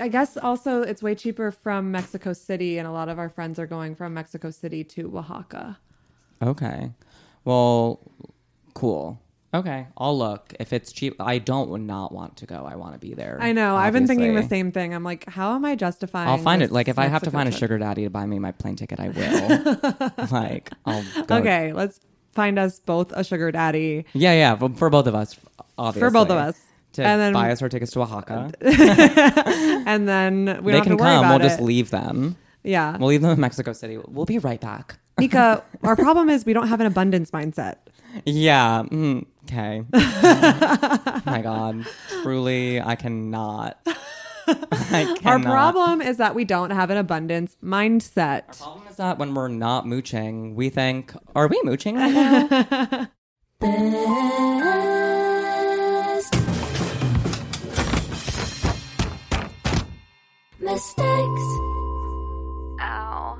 I guess also it's way cheaper from Mexico City, and a lot of our friends are going from Mexico City to Oaxaca. Okay. Well, cool. Okay. I'll look. If it's cheap, I don't not want to go. I want to be there. I know. Obviously. I've been thinking the same thing. I'm like, how am I justifying? I'll find it. Like, if Mexico I have to find a sugar daddy to buy me my plane ticket, I will. Like, I'll go. Okay. Let's find us both a sugar daddy. Yeah. Yeah. For both of us, obviously. For both of us. And then buy us our tickets to Oaxaca. And then we don't have to worry about it. They can come. We'll just leave them. Yeah. We'll leave them in Mexico City. We'll be right back. Nika, our problem is we don't have an abundance mindset. Yeah. Okay. Oh my God. Truly, I cannot. Our problem is that we don't have an abundance mindset. Our problem is that when we're not mooching, we think, are we mooching right now? Mistakes. Ow.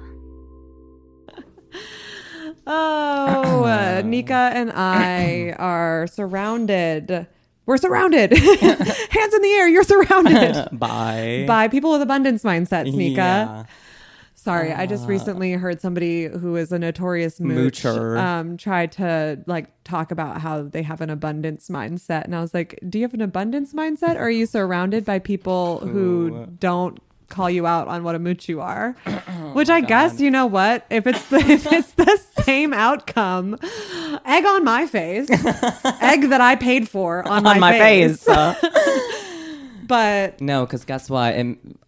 Oh, Nika and I are surrounded. We're surrounded. Hands in the air. You're surrounded. By people with abundance mindsets, Nika. Yeah. Sorry, I just recently heard somebody who is a notorious moocher try to like talk about how they have an abundance mindset. And I was like, do you have an abundance mindset? Or are you surrounded by people who don't call you out on what a mooch you are? Which I guess, you know what? If it's the same outcome, egg on my face. Egg that I paid for on my face. But no, because guess what? And,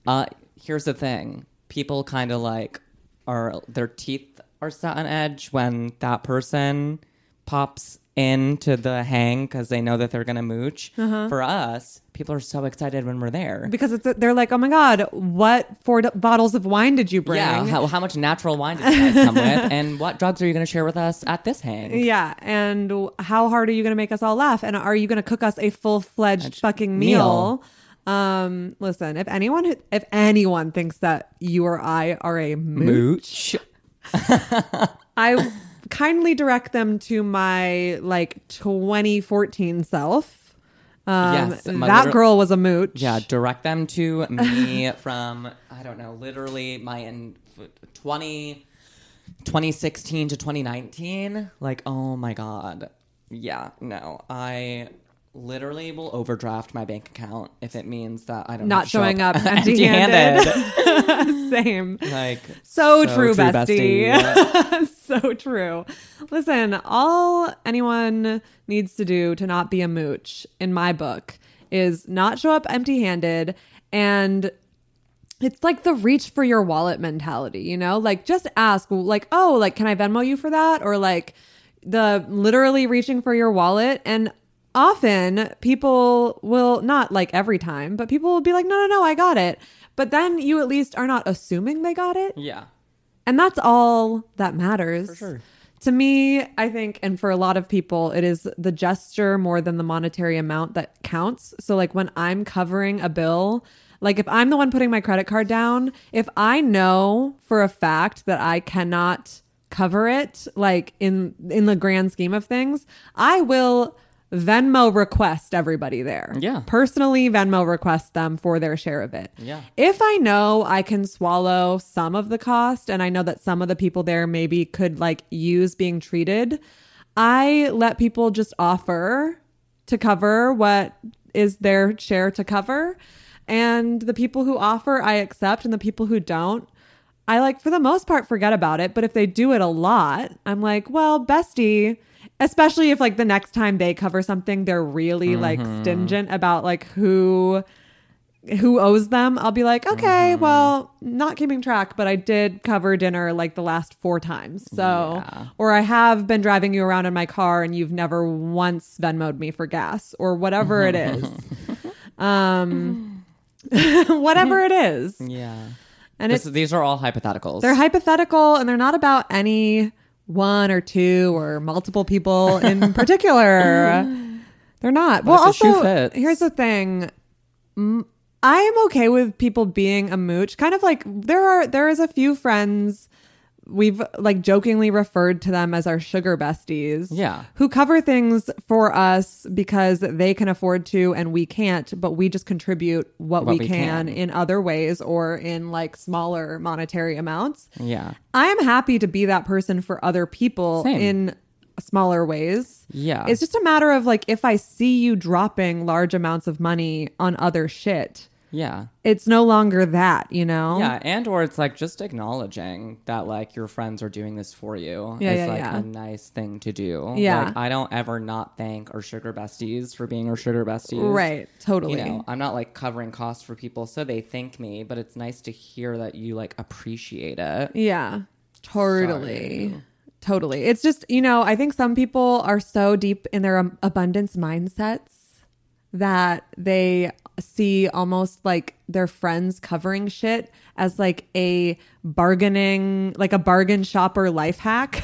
here's the thing. People kind of like their teeth are set on edge when that person pops into the hang because they know that they're going to mooch. Uh-huh. For us, people are so excited when we're there. Because they're like, oh my God, what 4 bottles of wine did you bring? Yeah, how much natural wine did you guys come with? And what drugs are you going to share with us at this hang? Yeah, and how hard are you going to make us all laugh? And are you going to cook us a full-fledged fucking meal? Listen, if anyone thinks that you or I are a mooch. I kindly direct them to my like 2014 self. Yes, that girl was a mooch. Yeah, direct them to me from, I don't know, literally my 2016 to 2019. Like, oh my God. Yeah, no, I literally will overdraft my bank account if it means that I don't not showing up empty-handed. Same. Like, so true, bestie. So true. Listen, all anyone needs to do to not be a mooch in my book is not show up empty-handed, and it's like the reach for your wallet mentality, you know? Like, just ask, like, oh, like, can I Venmo you for that? Or like the literally reaching for your wallet. And often people will, not like every time, but people will be like, no, I got it. But then you at least are not assuming they got it. Yeah. And that's all that matters. For sure. To me, I think, and for a lot of people, it is the gesture more than the monetary amount that counts. So like when I'm covering a bill, like if I'm the one putting my credit card down, if I know for a fact that I cannot cover it, like in the grand scheme of things, I will Venmo request everybody there. Yeah. Personally, Venmo request them for their share of it. Yeah. If I know I can swallow some of the cost, and I know that some of the people there maybe could like use being treated, I let people just offer to cover what is their share to cover. And the people who offer, I accept. And the people who don't, I like for the most part forget about it. But if they do it a lot, I'm like, well, bestie. Especially if like the next time they cover something, they're really like stingent about like who owes them. I'll be like, okay, well, not keeping track, but I did cover dinner like the last 4 times. So, yeah. Or I have been driving you around in my car and you've never once Venmo'd me for gas or whatever it is. whatever it is. Yeah. And these are all hypotheticals. They're hypothetical, and they're not about any one or two or multiple people in particular. They're not. Well, also, here's the thing. I am okay with people being a mooch. Kind of like there is a few friends we've like jokingly referred to them as our sugar besties. Yeah. Who cover things for us because they can afford to and we can't, but we just contribute what we can in other ways or in like smaller monetary amounts. Yeah. I am happy to be that person for other people in smaller ways. Yeah. It's just a matter of like, if I see you dropping large amounts of money on other shit, yeah, it's no longer that, you know? Yeah. And or it's like just acknowledging that like your friends are doing this for you. Yeah, it's a nice thing to do. Yeah. Like, I don't ever not thank our sugar besties for being our sugar besties. Right. Totally. You know, I'm not like covering costs for people so they thank me, but it's nice to hear that you like appreciate it. Yeah. Totally. Sorry. Totally. It's just, you know, I think some people are so deep in their abundance mindsets that they see almost like their friends covering shit as like a bargain shopper life hack.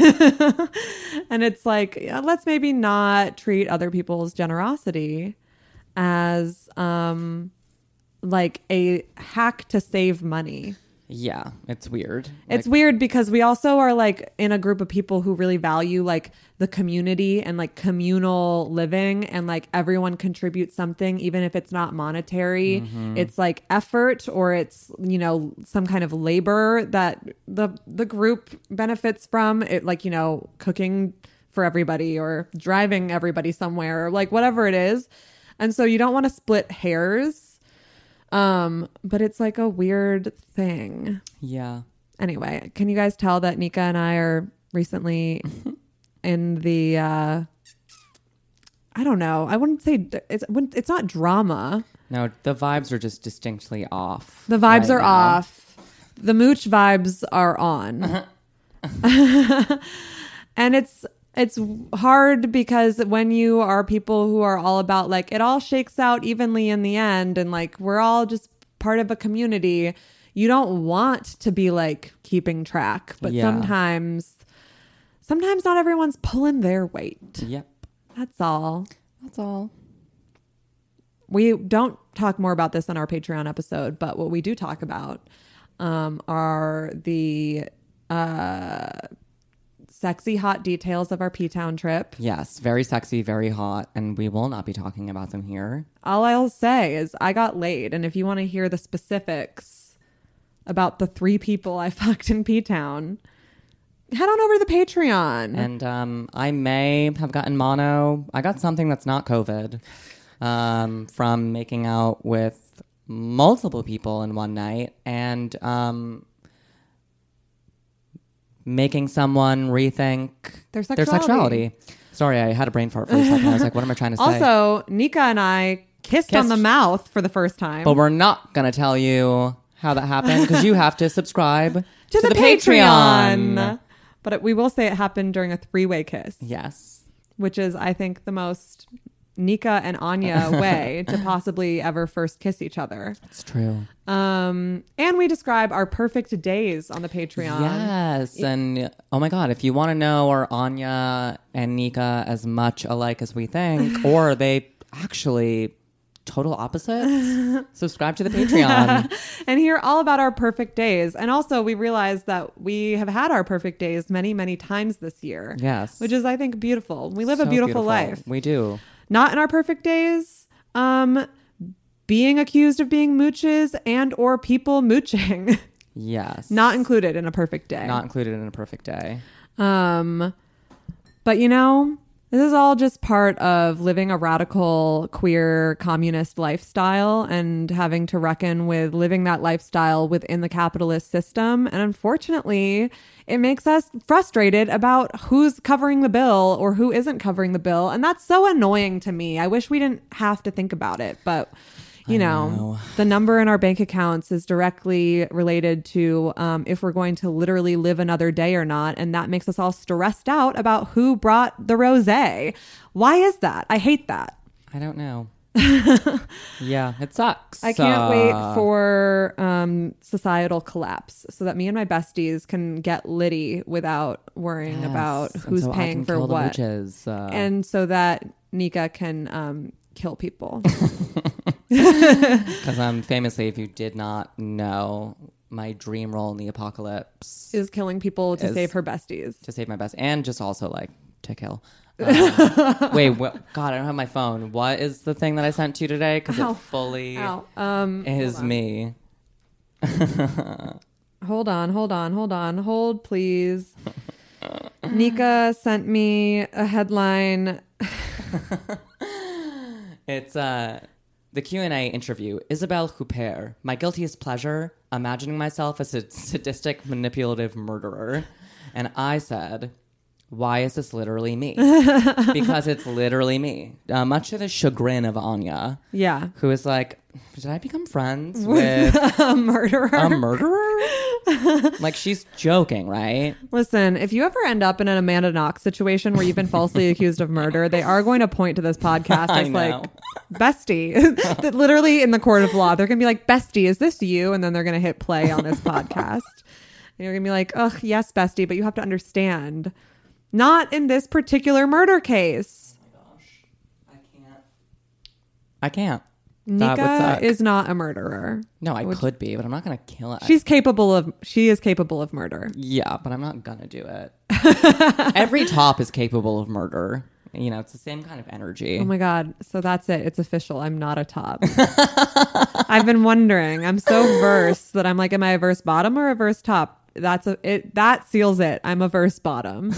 And it's like, let's maybe not treat other people's generosity as like a hack to save money. Yeah, it's weird. It's weird because we also are like in a group of people who really value like the community and like communal living and like everyone contributes something, even if it's not monetary. Mm-hmm. It's like effort or it's, you know, some kind of labor that the group benefits from it, like, you know, cooking for everybody or driving everybody somewhere or like whatever it is. And so you don't want to split hairs. But it's like a weird thing. Yeah. Anyway, can you guys tell that Nika and I are recently in the, I don't know. I wouldn't say it's not drama. No, the vibes are just distinctly off. The vibes are off. The mooch vibes are on. Uh-huh. And it's hard because when you are people who are all about like it all shakes out evenly in the end and like we're all just part of a community, you don't want to be like keeping track. But yeah, sometimes not everyone's pulling their weight. Yep. That's all. We don't talk more about this on our Patreon episode, but what we do talk about are the sexy hot details of our P-Town trip. Yes, very sexy, very hot, and we will not be talking about them here. All I'll say is I got laid, and if you want to hear the specifics about the 3 people I fucked in P-Town, head on over to the Patreon. And I may have gotten mono. I got something that's not COVID from making out with multiple people in one night, and making someone rethink their sexuality. Sorry, I had a brain fart for a second. I was like, what am I trying to say? Also, Nika and I kissed on the mouth for the first time. But we're not going to tell you how that happened because you have to subscribe to the Patreon. But we will say it happened during a 3-way kiss. Yes. Which is, I think, the most Nika and Anya way to possibly ever first kiss each other. It's true. And we describe our perfect days on the Patreon. Yes. And oh my God, if you want to know are Anya and Nika as much alike as we think, or are they actually total opposites, subscribe to the Patreon. And hear all about our perfect days. And also we realized that we have had our perfect days many, many times this year. Yes. Which is, I think, beautiful. We live so a beautiful life. We do. Not in our perfect days, being accused of being mooches and or people mooching. Yes. Not included in a perfect day. Not included in a perfect day. But, you know, this is all just part of living a radical, queer, communist lifestyle and having to reckon with living that lifestyle within the capitalist system. And unfortunately, it makes us frustrated about who's covering the bill or who isn't covering the bill. And that's so annoying to me. I wish we didn't have to think about it. But, you know, the number in our bank accounts is directly related to if we're going to literally live another day or not. And that makes us all stressed out about who brought the rosé. Why is that? I hate that. I don't know. Yeah, it sucks. I can't wait for societal collapse so that me and my besties can get litty without worrying about who's paying for what. And so that Nika can kill people. Because famously, if you did not know, my dream role in the apocalypse is killing people to save her besties. To save my besties. And just also like to kill. Wait, God, I don't have my phone. What is the thing that I sent to you today? Because it fully is me. Hold please. Nika sent me a headline. It's the Q&A interview. Isabelle Huppert, my guiltiest pleasure, imagining myself as a sadistic, manipulative murderer. And I said... why is this literally me? Because it's literally me. Much to the chagrin of Anya. Yeah. Who is like, did I become friends with a murderer? A murderer? Like, she's joking, right? Listen, if you ever end up in an Amanda Knox situation where you've been falsely accused of murder, they are going to point to this podcast as like, bestie. That literally in the court of law, they're going to be like, bestie, is this you? And then they're going to hit play on this podcast. And you're going to be like, ugh, yes, bestie, but you have to understand... not in this particular murder case. Oh my gosh. I can't. Nika is not a murderer. No, I could be, but I'm not going to kill it. She is capable of murder. Yeah, but I'm not going to do it. Every top is capable of murder. You know, it's the same kind of energy. Oh my God. So that's it. It's official. I'm not a top. I've been wondering. I'm so versed that I'm like, am I a verse bottom or a verse top? That seals it. I'm a verse bottom.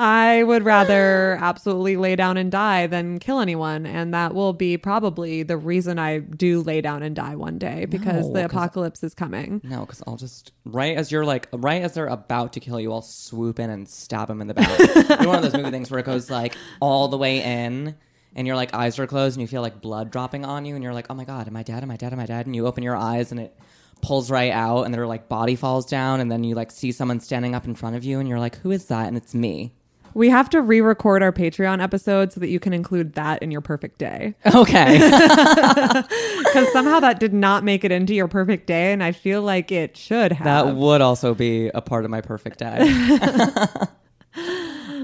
I would rather absolutely lay down and die than kill anyone, and that will be probably the reason I do lay down and die one day, because the apocalypse is coming. No, because I'll just right as they're about to kill you, I'll swoop in and stab them in the back. You're one of those movie things where it goes like all the way in. And your like eyes are closed and you feel like blood dropping on you and you're like, oh my God, am I dead? Am I dead? Am I dead? And you open your eyes and it pulls right out and their like body falls down and then you like see someone standing up in front of you and you're like, who is that? And it's me. We have to re-record our Patreon episode so that you can include that in your perfect day. Okay. Because somehow that did not make it into your perfect day and I feel like it should have. That would also be a part of my perfect day.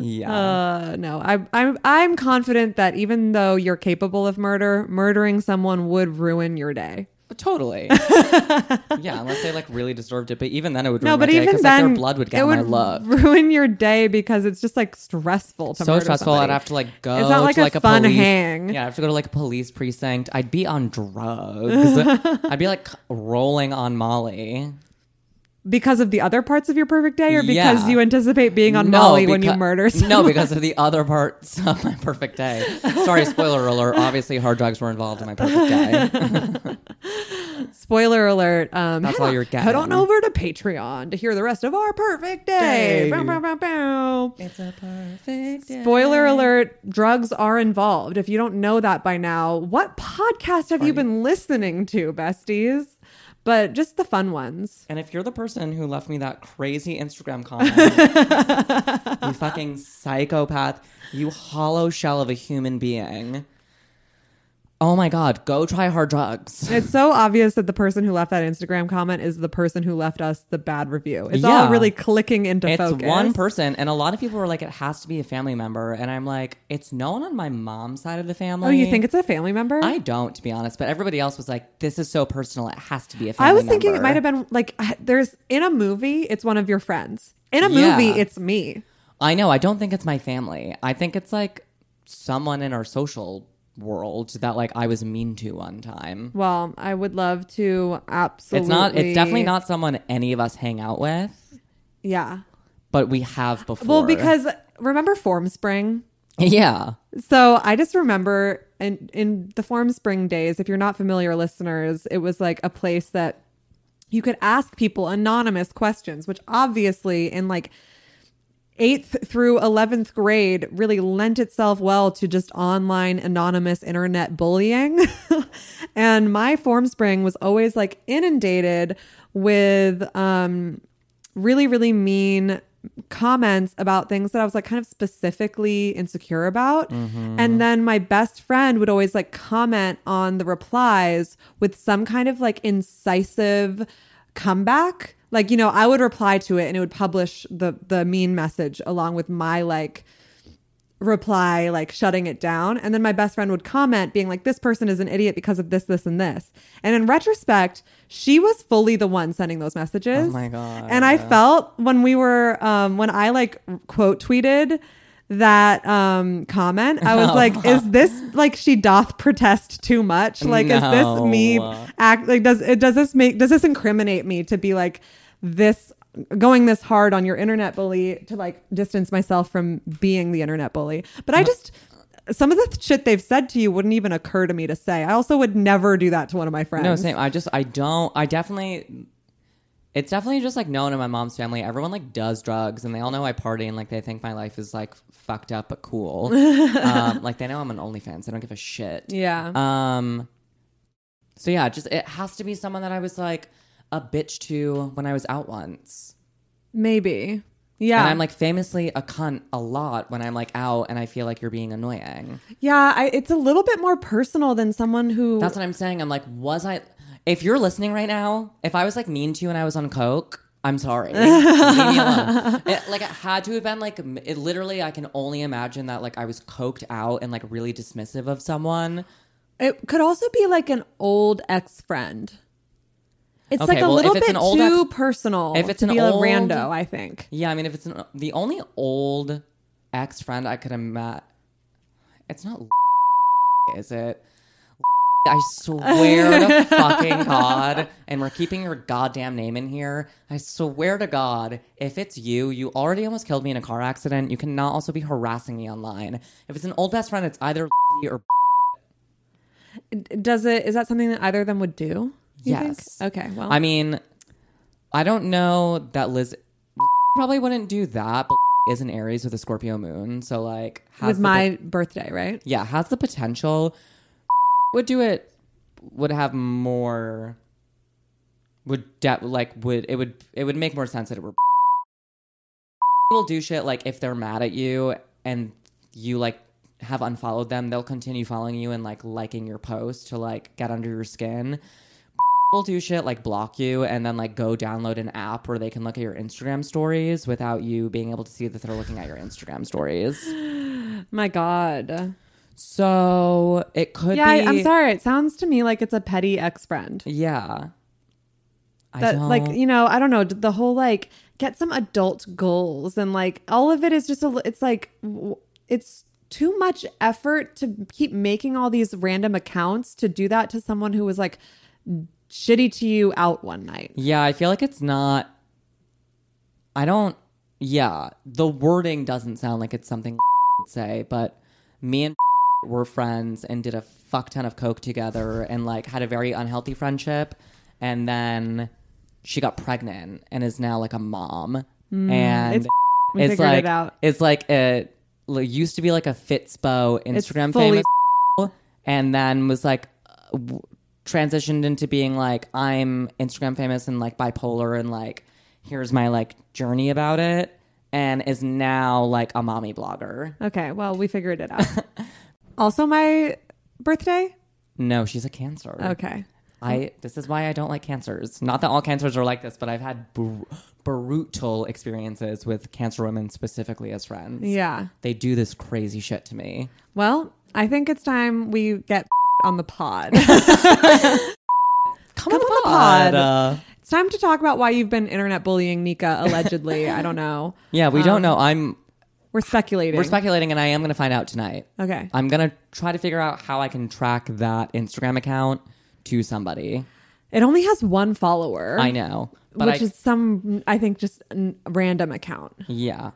Yeah. No, I'm confident that even though you're capable of murder, murdering someone would ruin your day. Totally. Yeah, unless they like really deserved it. But even then, it would ruin my day because like, their blood would get my love. It would ruin your day because it's just like stressful. So stressful. Somebody. I'd have to like go. It's not like to, a fun police, hang. Yeah, I have to go to like a police precinct. I'd be on drugs. I'd be like rolling on Molly. Because of the other parts of your perfect day or because you anticipate being on Molly when you murder someone? No, because of the other parts of my perfect day. Sorry, spoiler alert. Obviously, hard drugs were involved in my perfect day. Spoiler alert. That's all you're getting. Head on over to Patreon to hear the rest of our perfect day. Bow, bow, bow, bow. It's a perfect day. Spoiler alert. Drugs are involved. If you don't know that by now, what podcast have you been listening to, besties? But just the fun ones. And if you're the person who left me that crazy Instagram comment, you fucking psychopath, you hollow shell of a human being. Oh my God, go try hard drugs. It's so obvious that the person who left that Instagram comment is the person who left us the bad review. It's all really clicking into focus. It's one person. And a lot of people were like, it has to be a family member. And I'm like, it's no one on my mom's side of the family. Oh, you think it's a family member? I don't, to be honest. But everybody else was like, this is so personal. It has to be a family member. I was thinking it might have been like, there's in a movie, it's one of your friends. In a movie, it's me. I know. I don't think it's my family. I think it's like someone in our social world that like I was mean to one time. Well, I would love to absolutely. It's definitely not someone any of us hang out with. Yeah. But we have before. Well, because remember Formspring? Yeah. So I just remember in the Formspring days, if you're not familiar, listeners, it was like a place that you could ask people anonymous questions, which obviously in like 8th through 11th grade really lent itself well to just online anonymous internet bullying. And my Formspring was always like inundated with really, really mean comments about things that I was like kind of specifically insecure about. Mm-hmm. And then my best friend would always like comment on the replies with some kind of like incisive comeback. Like, you know, I would reply to it and it would publish the mean message along with my like reply, like shutting it down. And then my best friend would comment being like, this person is an idiot because of this, this, and this. And in retrospect, she was fully the one sending those messages. Oh my God. And I felt when we were, when I like quote tweeted that comment, I was like, is this like she doth protest too much? Like, no. Is this me act like, does this incriminate me to be like this, going this hard on your internet bully, to like distance myself from being the internet bully? But I just, some of the shit they've said to you wouldn't even occur to me to say. I also would never do that to one of my friends. No, same. It's definitely just like known in my mom's family. Everyone like does drugs and they all know I party and like they think my life is like fucked up but cool. Like they know I'm an OnlyFans. They don't give a shit. Yeah. So yeah, just it has to be someone that I was like a bitch to when I was out once. Maybe. Yeah. And I'm like famously a cunt a lot when I'm like out and I feel like you're being annoying. Yeah. It's a little bit more personal than someone who... That's what I'm saying. I'm like, if you're listening right now, if I was like mean to you and I was on coke, I'm sorry. Leave me alone. It had to have been like, it literally, I can only imagine that like I was coked out and like really dismissive of someone. It could also be like an old ex-friend. It's okay, like a little bit too personal if it's to be old, a rando, I think. Yeah, I mean, if it's the only old ex-friend I could imagine. It's not, is it? I swear to fucking God, and we're keeping your goddamn name in here. I swear to God, if it's you already almost killed me in a car accident. You cannot also be harassing me online. If it's an old best friend, it's either or. Is that something that either of them would do? Yes. Think? Okay. Well, I mean, I don't know that Liz probably wouldn't do that, but is an Aries with a Scorpio moon, so like with my birthday, right? Yeah, has the potential. It would make more sense that it were. People do shit like if they're mad at you and you like have unfollowed them, they'll continue following you and like liking your post to like get under your skin. People do shit like block you and then like go download an app where they can look at your Instagram stories without you being able to see that they're looking at your Instagram stories. My God. So it could be... Yeah, I'm sorry. It sounds to me like it's a petty ex-friend. Yeah. I don't know. The whole like, get some adult goals and like all of it is just it's like, it's too much effort to keep making all these random accounts to do that to someone who was like shitty to you out one night. Yeah, I feel like it's not... The wording doesn't sound like it's something I'd say, but me and were friends and did a fuck ton of coke together and like had a very unhealthy friendship, and then she got pregnant and is now like a mom and it's like it out. It's like it used to be like a Fitspo Instagram famous and then was like transitioned into being like I'm Instagram famous and like bipolar and like here's my like journey about it, and is now like a mommy blogger. Okay, well we figured it out. Also my birthday? No, she's a Cancer. Okay. This is why I don't like Cancers. Not that all Cancers are like this, but I've had brutal experiences with Cancer women specifically as friends. Yeah. They do this crazy shit to me. Well, I think it's time we get on the pod. Come on the pod. It's time to talk about why you've been internet bullying Nika, allegedly. I don't know. Yeah, we don't know. We're speculating. We're speculating, and I am going to find out tonight. Okay. I'm going to try to figure out how I can track that Instagram account to somebody. It only has one follower. I know. Which is some, I think, just a random account. Yeah.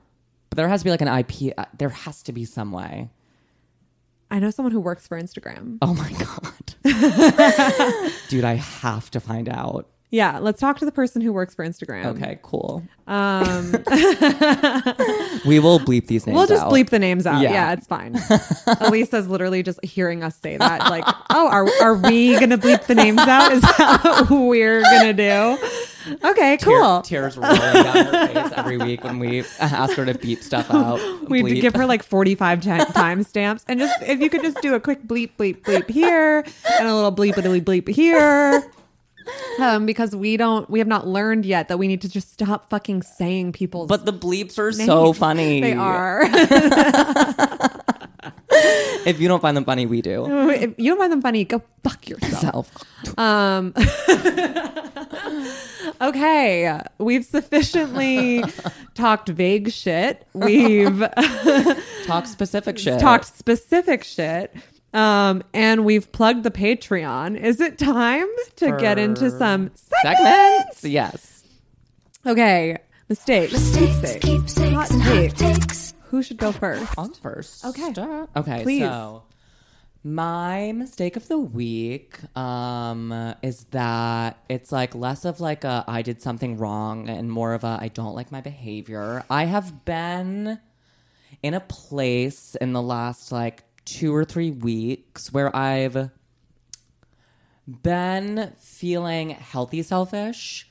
But there has to be like an IP. There has to be some way. I know someone who works for Instagram. Oh, my God. Dude, I have to find out. Yeah, let's talk to the person who works for Instagram. Okay, cool. We will bleep these names out. We'll just bleep the names out. Yeah it's fine. Elisa's literally just hearing us say that. Like, oh, are we going to bleep the names out? Is that what we're going to do? Okay, cool. Tears rolling down her face every week when we ask her to beep stuff out. We'd give her like 45 time stamps. And just if you could just do a quick bleep, bleep, bleep here and a little bleep, bleep, bleep here. Because we have not learned yet that we need to just stop fucking saying people's. But the bleeps are names. So funny. They are. If you don't find them funny, we do. If you don't find them funny, go fuck yourself. Okay, we've sufficiently talked vague shit. We've talked specific shit. And we've plugged the Patreon. Is it time to get into some segments? Yes. Okay. Mistakes, keepsakes, and hot takes. Who should go first? I'm first. Okay. Okay. Please. So my mistake of the week is that it's like less of like a I did something wrong and more of a I don't like my behavior. I have been in a place in the last like 2 or 3 weeks where I've been feeling healthy selfish,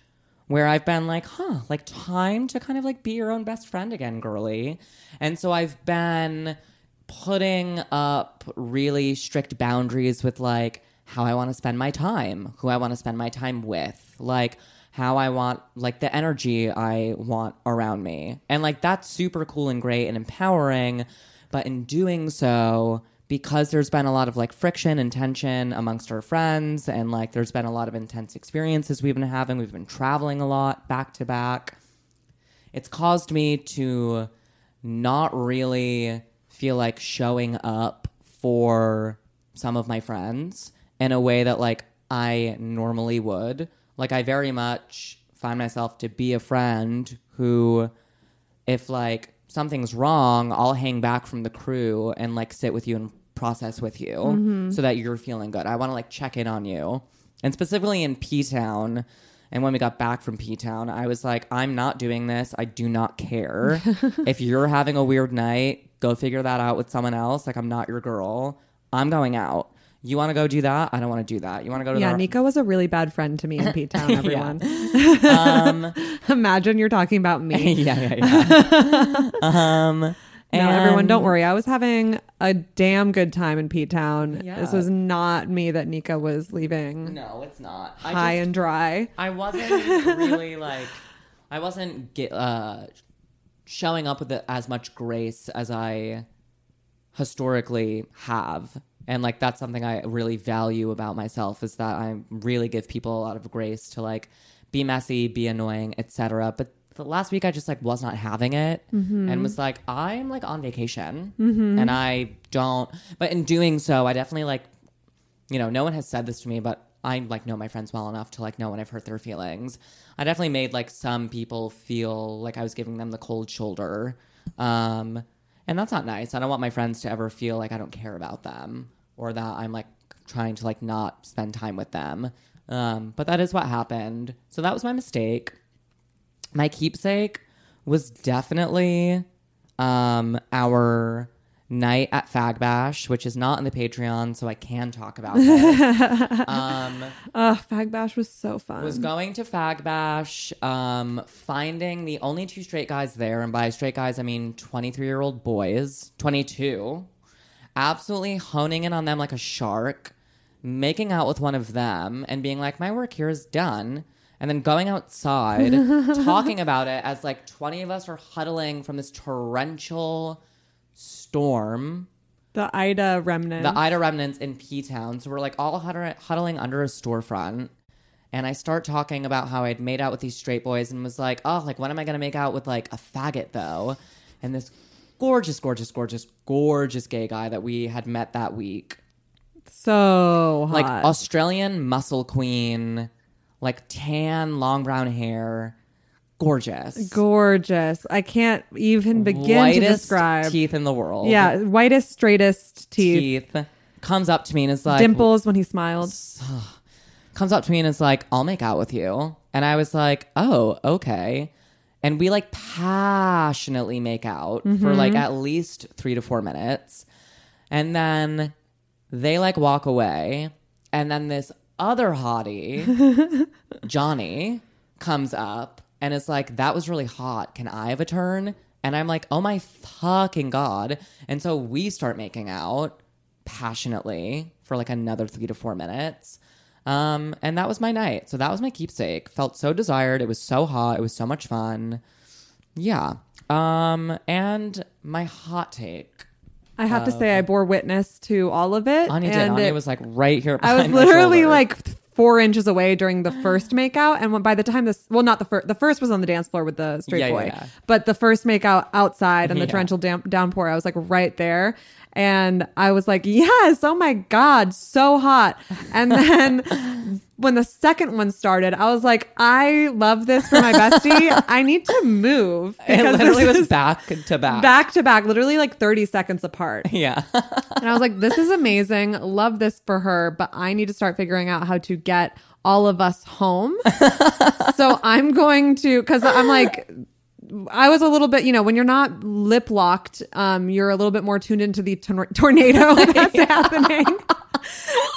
where I've been like, like time to kind of like be your own best friend again, girly. And so I've been putting up really strict boundaries with like how I want to spend my time, who I want to spend my time with, like how I want, like the energy I want around me. And like that's super cool and great and empowering. But in doing so, because there's been a lot of like friction and tension amongst our friends and like there's been a lot of intense experiences we've been having, we've been traveling a lot back to back, it's caused me to not really feel like showing up for some of my friends in a way that like I normally would. Like I very much find myself to be a friend who, if like something's wrong, I'll hang back from the crew and like sit with you and process with you so that you're feeling good. I want to like check in on you. And specifically in P-Town, and when we got back from P-Town, I was like, I'm not doing this. I do not care. If you're having a weird night, go figure that out with someone else. Like, I'm not your girl. I'm going out. You want to go do that? I don't want to do that. You want to go to that? Yeah, Nika was a really bad friend to me in P-Town, everyone. Imagine you're talking about me. Yeah. And everyone, don't worry. I was having a damn good time in P-Town. Yeah. This was not me that Nika was leaving. No, it's not. And dry. I wasn't really like... I wasn't showing up with as much grace as I historically have. And, like, that's something I really value about myself, is that I really give people a lot of grace to, like, be messy, be annoying, etc. But the last week I just, like, was not having it and was like, I'm, like, on vacation. And I don't... But in doing so, I definitely, like... You know, no one has said this to me, but I, like, know my friends well enough to, like, know when I've hurt their feelings. I definitely made, like, some people feel like I was giving them the cold shoulder. And that's not nice. I don't want my friends to ever feel like I don't care about them, or that I'm like trying to like not spend time with them. But that is what happened. So that was my mistake. My keepsake was definitely our night at Fagbash, which is not in the Patreon, so I can talk about this. Fagbash was so fun. Was going to Fagbash, finding the only two straight guys there, and by straight guys I mean 23-year-old boys, 22. Absolutely honing in on them like a shark, making out with one of them and being like, my work here is done, and then going outside talking about it as like 20 of us are huddling from this torrential storm, the Ida remnants in P-Town. So we're like all huddling under a storefront, and I start talking about how I'd made out with these straight boys and was like, oh, like when am I gonna make out with like a faggot though? And this gorgeous gay guy that we had met that week, so hot. Like Australian muscle queen, like tan, long brown hair, gorgeous. I can't even begin to describe. Whitest teeth in the world. Yeah, whitest, straightest teeth. Comes up to me and is like, dimples when he smiled. Comes up to me and is like, I'll make out with you. And I was like, oh, okay. And we like passionately make out for like at least 3 to 4 minutes, and then they like walk away, and then this other hottie, Johnny, comes up and is like, that was really hot. Can I have a turn? And I'm like, oh my fucking God. And so we start making out passionately for like another 3 to 4 minutes. And that was my night. So that was my keepsake. Felt so desired. It was so hot. It was so much fun. Yeah. And my hot take. I have to say I bore witness to all of it. Anya did. Anya was like right here. I was literally like 4 inches away during the first makeout. And by the time this, well, not the first, the first was on the dance floor with the straight boy, but the first makeout outside and the torrential downpour, I was like right there. And I was like, yes, oh my God, so hot. And then when the second one started, I was like, I love this for my bestie. I need to move. It literally was back to back. Back to back, literally like 30 seconds apart. Yeah. And I was like, this is amazing. Love this for her, but I need to start figuring out how to get all of us home. So I'm going to, because I'm like... I was a little bit, you know, when you're not lip locked, you're a little bit more tuned into the tornado that's happening.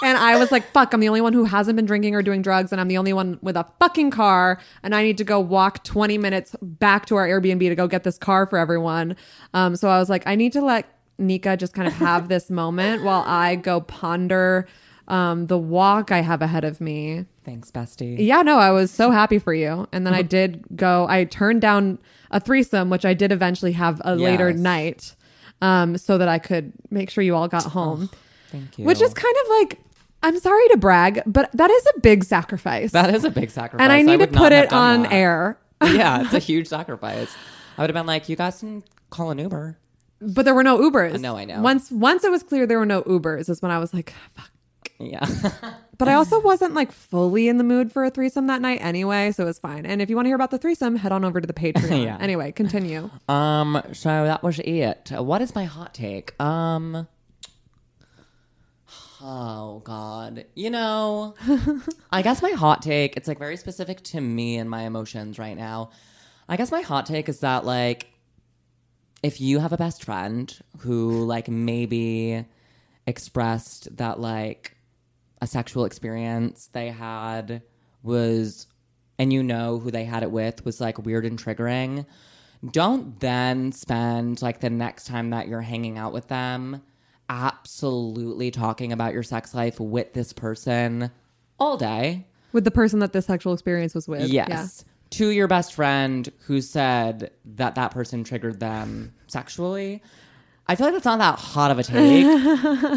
And I was like, fuck, I'm the only one who hasn't been drinking or doing drugs. And I'm the only one with a fucking car. And I need to go walk 20 minutes back to our Airbnb to go get this car for everyone. So I was like, I need to let Nika just kind of have this moment while I go ponder the walk I have ahead of me. Thanks, bestie. Yeah, no, I was so happy for you. And then I did go, I turned down a threesome, which I did eventually have a later night, so that I could make sure you all got home. Oh, thank you. Which is kind of like, I'm sorry to brag, but that is a big sacrifice. That is a big sacrifice. And I need to put it on air. Yeah, it's a huge sacrifice. I would have been like, you guys can call an Uber. But there were no Ubers. No, I know. Once it was clear there were no Ubers is when I was like, fuck. Yeah. But I also wasn't like fully in the mood for a threesome that night anyway, so it was fine. And if you want to hear about the threesome, head on over to the Patreon. Yeah. Anyway, continue. So that was it. What is my hot take? Oh God. You know, I guess my hot take, it's like very specific to me and my emotions right now. I guess my hot take is that like if you have a best friend who like maybe expressed that like a sexual experience they had was, and you know who they had it with, was like weird and triggering, don't then spend like the next time that you're hanging out with them absolutely talking about your sex life with this person all day. With the person that this sexual experience was with. Yes. Yeah. To your best friend who said that that person triggered them sexually. I feel like that's not that hot of a take,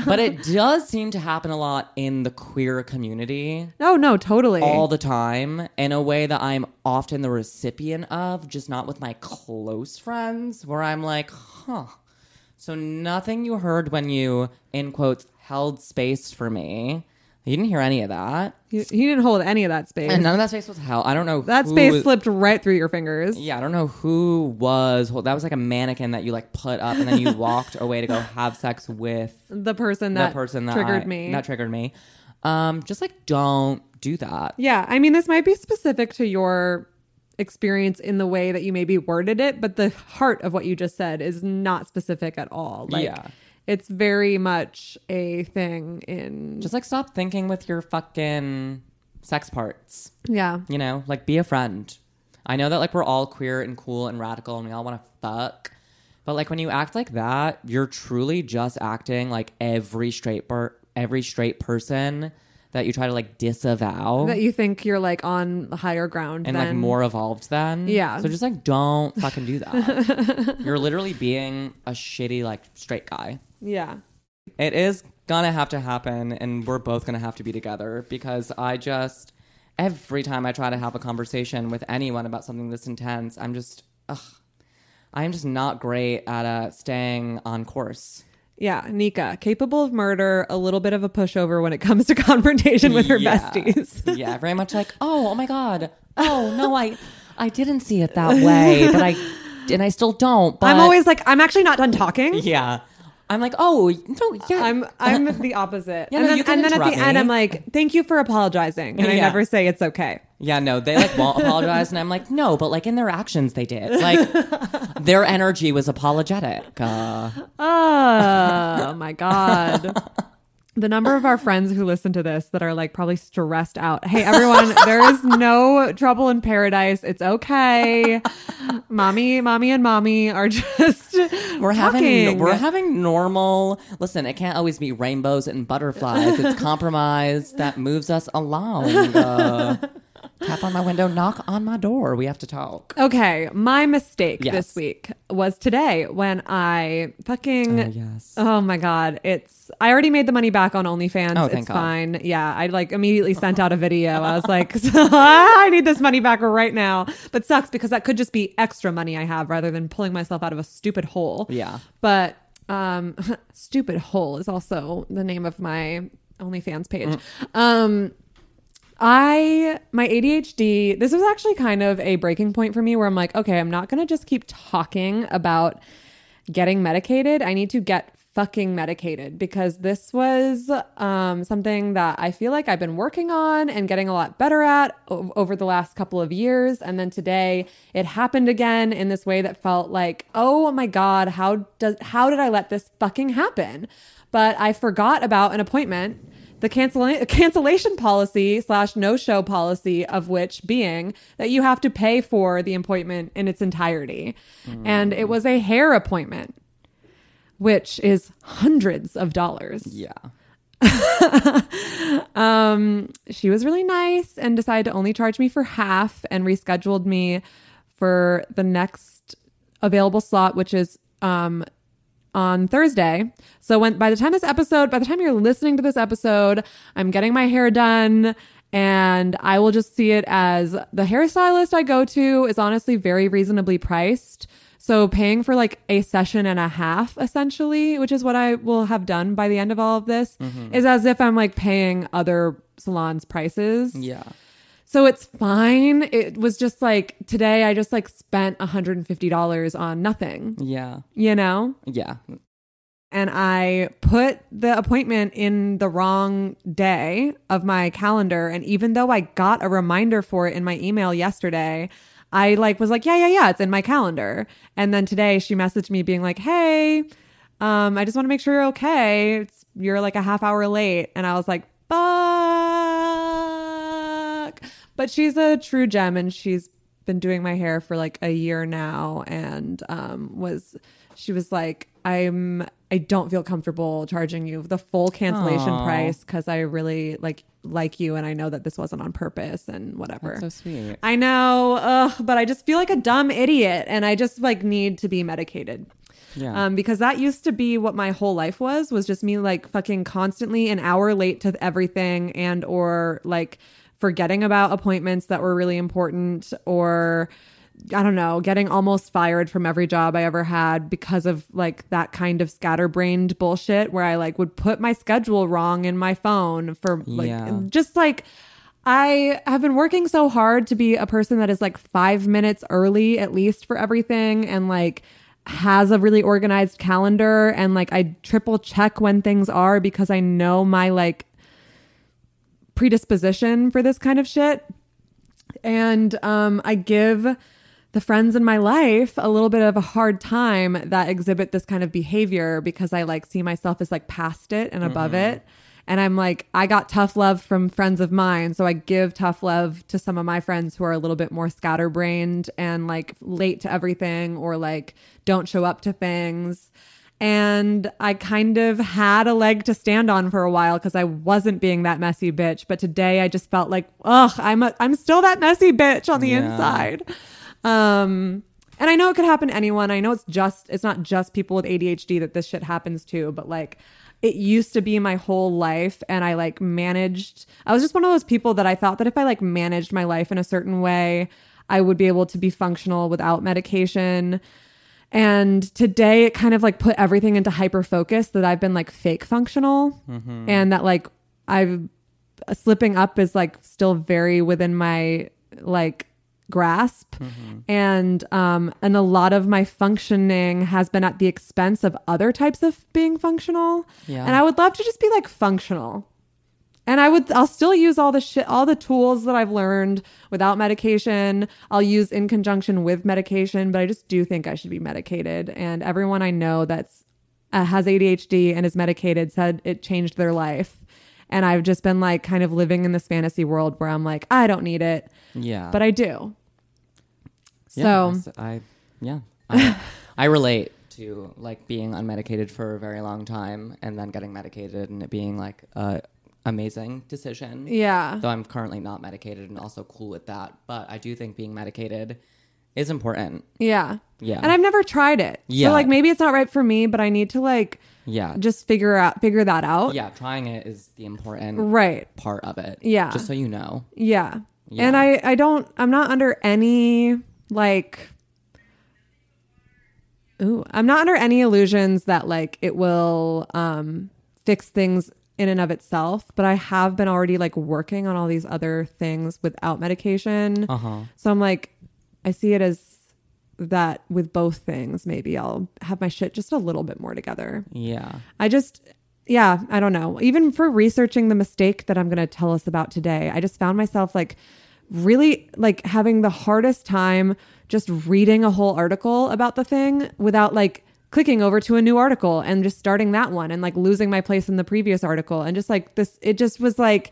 but it does seem to happen a lot in the queer community. Oh, no, totally. All the time in a way that I'm often the recipient of, just not with my close friends, where I'm like, huh. So nothing you heard when you, in quotes, held space for me. You didn't hear any of that. He didn't hold any of that space. And none of that space was held. I don't know. That space slipped right through your fingers. Yeah, I don't know who was. That was like a mannequin that you like put up and then you walked away to go have sex with the person that triggered me. Just like don't do that. Yeah, I mean this might be specific to your experience in the way that you maybe worded it, but the heart of what you just said is not specific at all. Like, yeah. It's very much a thing in... Just, like, stop thinking with your fucking sex parts. Yeah. You know? Like, be a friend. I know that, like, we're all queer and cool and radical and we all want to fuck. But, like, when you act like that, you're truly just acting like every straight person that you try to, like, disavow. That you think you're, like, on higher ground and, like, more evolved than. Yeah. So just, like, don't fucking do that. You're literally being a shitty, like, straight guy. Yeah. It is gonna have to happen and we're both gonna have to be together because I just, every time I try to have a conversation with anyone about something this intense, I am just not great at staying on course. Yeah, Nika, capable of murder, a little bit of a pushover when it comes to confrontation with her besties. Yeah, very much like, oh my God. Oh no, I didn't see it that way, but I still don't. But I'm always like, I'm actually not done talking. Yeah. I'm like, oh, no, yeah. I'm the opposite. Yeah, and then at the end, I'm like, thank you for apologizing. And I never say it's okay. Yeah, no, they like won't apologize. And I'm like, no, but like in their actions, they did. Like their energy was apologetic. Oh, my God. The number of our friends who listen to this that are like probably stressed out. Hey, everyone, there is no trouble in paradise. It's okay. Mommy and mommy are just we're having normal. Listen, it can't always be rainbows and butterflies. It's compromise that moves us along. Tap on my window, knock on my door. We have to talk. Okay, my mistake this week was today when I fucking... Oh, yes. Oh, my God. I already made the money back on OnlyFans. Oh, thank God. It's fine. Yeah, I like immediately sent out a video. I was like, I need this money back right now. But sucks because that could just be extra money I have rather than pulling myself out of a stupid hole. Yeah. But stupid hole is also the name of my OnlyFans page. My ADHD, this was actually kind of a breaking point for me where I'm like, okay, I'm not going to just keep talking about getting medicated. I need to get fucking medicated because this was something that I feel like I've been working on and getting a lot better at over the last couple of years. And then today it happened again in this way that felt like, oh my God, how did I let this fucking happen? But I forgot about an appointment. The cancellation policy / no-show policy, of which being that you have to pay for the appointment in its entirety. And it was a hair appointment, which is hundreds of dollars. Yeah. She was really nice and decided to only charge me for half and rescheduled me for the next available slot, which is on Thursday. So by the time you're listening to this episode, I'm getting my hair done, and I will just see it as the hairstylist I go to is honestly very reasonably priced. So paying for like a session and a half essentially, which is what I will have done by the end of all of this, is as if I'm like paying other salons prices. Yeah. So it's fine. It was just like today I just like spent $150 on nothing. Yeah. You know? Yeah. And I put the appointment in the wrong day of my calendar. And even though I got a reminder for it in my email yesterday, I was like, yeah, it's in my calendar. And then today she messaged me being like, hey, I just want to make sure you're okay. You're like a half hour late. And I was like, but she's a true gem, and she's been doing my hair for like a year now, and she was like, I don't feel comfortable charging you the full cancellation price because I really like you, and I know that this wasn't on purpose and whatever. That's so sweet. I know, but I just feel like a dumb idiot, and I just like need to be medicated. Yeah. Because that used to be what my whole life was just me like fucking constantly an hour late to everything, and or like forgetting about appointments that were really important, or I don't know, getting almost fired from every job I ever had because of like that kind of scatterbrained bullshit where I like would put my schedule wrong in my phone for like just like I have been working so hard to be a person that is like 5 minutes early at least for everything, and like has a really organized calendar, and like I triple check when things are because I know my like predisposition for this kind of shit. And I give the friends in my life a little bit of a hard time that exhibit this kind of behavior because I like see myself as like past it and above it. And I'm like, I got tough love from friends of mine, so I give tough love to some of my friends who are a little bit more scatterbrained and like late to everything or like don't show up to things. And I kind of had a leg to stand on for a while because I wasn't being that messy bitch. But today I just felt like, I'm still that messy bitch on the inside. And I know it could happen to anyone. I know it's not just people with ADHD that this shit happens to, but like it used to be my whole life. And I like managed. I was just one of those people that I thought that if I like managed my life in a certain way, I would be able to be functional without medication. And today it kind of like put everything into hyper focus that I've been like fake functional and that like I've slipping up is like still very within my like grasp. And a lot of my functioning has been at the expense of other types of being functional. Yeah. And I would love to just be like functional. And I'll still use all the tools that I've learned without medication. I'll use in conjunction with medication, but I just do think I should be medicated. And everyone I know that's has ADHD and is medicated said it changed their life. And I've just been like kind of living in this fantasy world where I'm like, I don't need it. Yeah. But I do. Yeah, so I relate to like being unmedicated for a very long time and then getting medicated and it being like amazing decision. Yeah. Though I'm currently not medicated and also cool with that. But I do think being medicated is important. Yeah. Yeah. And I've never tried it. Yeah. So like maybe it's not right for me, but I need to like just figure that out. Yeah. Trying it is the important part of it. Yeah. Just so you know. Yeah. Yeah. And I'm not under any like I'm not under any illusions that like it will fix things in and of itself, but I have been already like working on all these other things without medication. Uh-huh. So I'm like, I see it as that with both things, maybe I'll have my shit just a little bit more together. Yeah. I don't know. Even for researching the mistake that I'm going to tell us about today, I just found myself like really like having the hardest time just reading a whole article about the thing without like clicking over to a new article and just starting that one and like losing my place in the previous article. And just like this, it just was like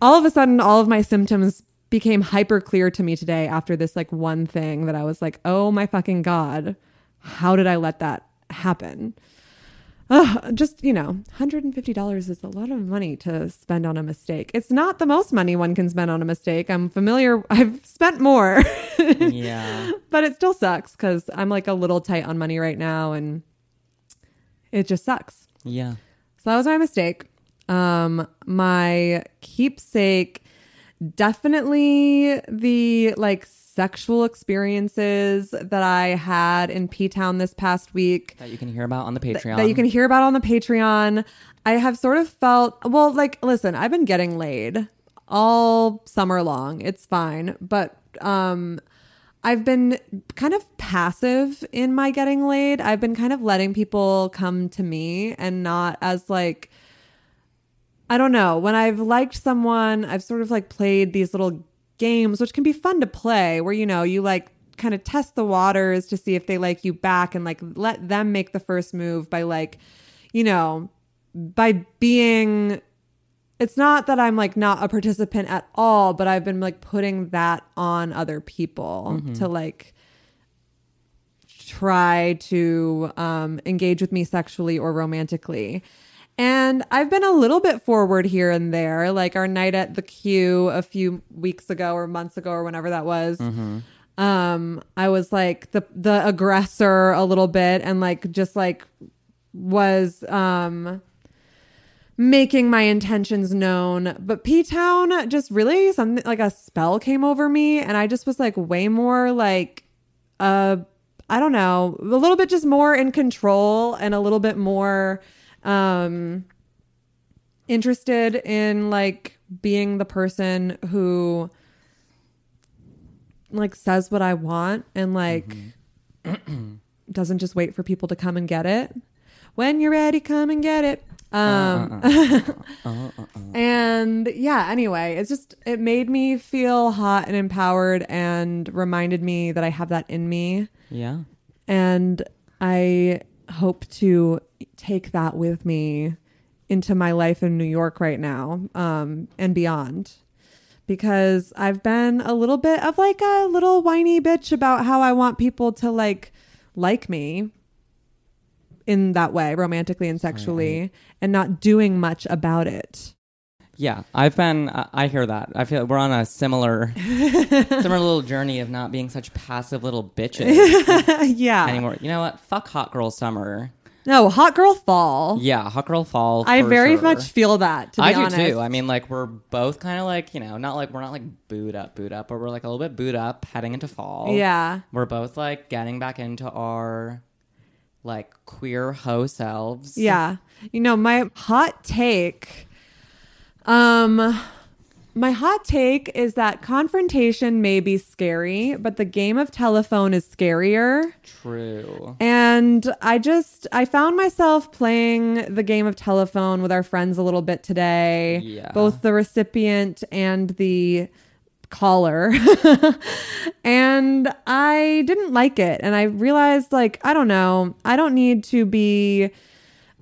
all of a sudden, all of my symptoms became hyper clear to me today after this like one thing that I was like, oh my fucking God, how did I let that happen? Just, you know, $150 is a lot of money to spend on a mistake. It's not the most money one can spend on a mistake. I'm familiar. I've spent more. Yeah. But it still sucks because I'm like a little tight on money right now and it just sucks. Yeah. So that was my mistake. My keepsake, definitely the like sexual experiences that I had in P-Town this past week. That you can hear about on the Patreon. I have sort of felt, well, like, listen, I've been getting laid all summer long. It's fine. But I've been kind of passive in my getting laid. I've been kind of letting people come to me and not as like, I don't know. When I've liked someone, I've sort of like played these little games, which can be fun to play, where, you know, you like kind of test the waters to see if they like you back and like let them make the first move by like, you know, by being, it's not that I'm like not a participant at all, but I've been like putting that on other people to like try to engage with me sexually or romantically. And I've been a little bit forward here and there, like our night at the Q a few weeks ago or months ago or whenever that was. I was like the aggressor a little bit and like just like was making my intentions known. But P-Town just really something like a spell came over me and I just was like way more like I don't know, a little bit just more in control and a little bit more interested in like being the person who like says what I want and like doesn't just wait for people to come and get it. When you're ready, come and get it. And yeah, anyway, it's just, it made me feel hot and empowered and reminded me that I have that in me. Yeah. And I hope to take that with me into my life in New York right now and beyond, because I've been a little bit of like a little whiny bitch about how I want people to like me in that way, romantically and sexually, and not doing much about it. Yeah, I've been, I hear that. I feel like we're on a similar little journey of not being such passive little bitches anymore. You know what? Fuck hot girl summer. No, hot girl fall. Yeah, hot girl fall. I very much feel that, to be honest. I do too. I mean, like, we're both kind of like, you know, not like, we're not like boot up, but we're like a little bit boot up heading into fall. Yeah. We're both like getting back into our like queer hoe selves. Yeah. You know, my hot take... my hot take is that confrontation may be scary, but the game of telephone is scarier. True. And I found myself playing the game of telephone with our friends a little bit today. Yeah. Both the recipient and the collar and I didn't like it. And I realized, like, I don't know, I don't need to be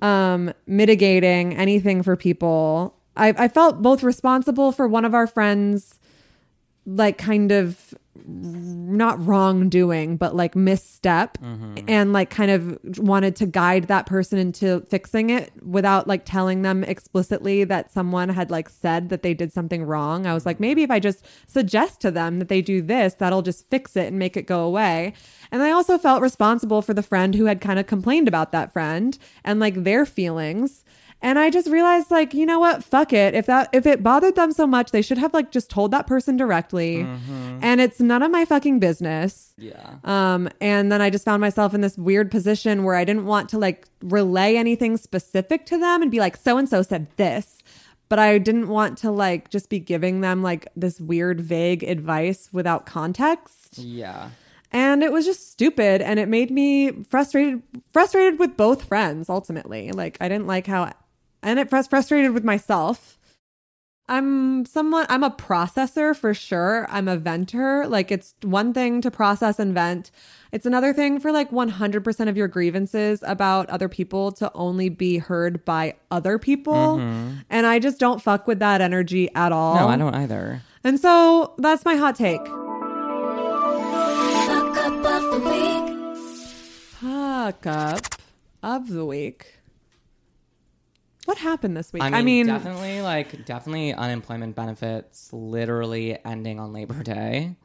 mitigating anything for people. I felt both responsible for one of our friends, like, kind of not wrongdoing, but like misstep, and like kind of wanted to guide that person into fixing it without like telling them explicitly that someone had like said that they did something wrong. I was like, maybe if I just suggest to them that they do this, that'll just fix it and make it go away. And I also felt responsible for the friend who had kind of complained about that friend and like their feelings. And I just realized, like, you know what? Fuck it. If it bothered them so much, they should have like just told that person directly. And it's none of my fucking business. Yeah. And then I just found myself in this weird position where I didn't want to like relay anything specific to them and be like, so-and-so said this. But I didn't want to like just be giving them like this weird vague advice without context. Yeah. And it was just stupid, and it made me frustrated with both friends ultimately. Like, I didn't like how... And it frustrated with myself. I'm a processor for sure. I'm a venter. Like, it's one thing to process and vent. It's another thing for like 100% of your grievances about other people to only be heard by other people. And I just don't fuck with that energy at all. No, I don't either. And so that's my hot take. Fuck up of the week. What happened this week? I mean definitely unemployment benefits literally ending on Labor Day.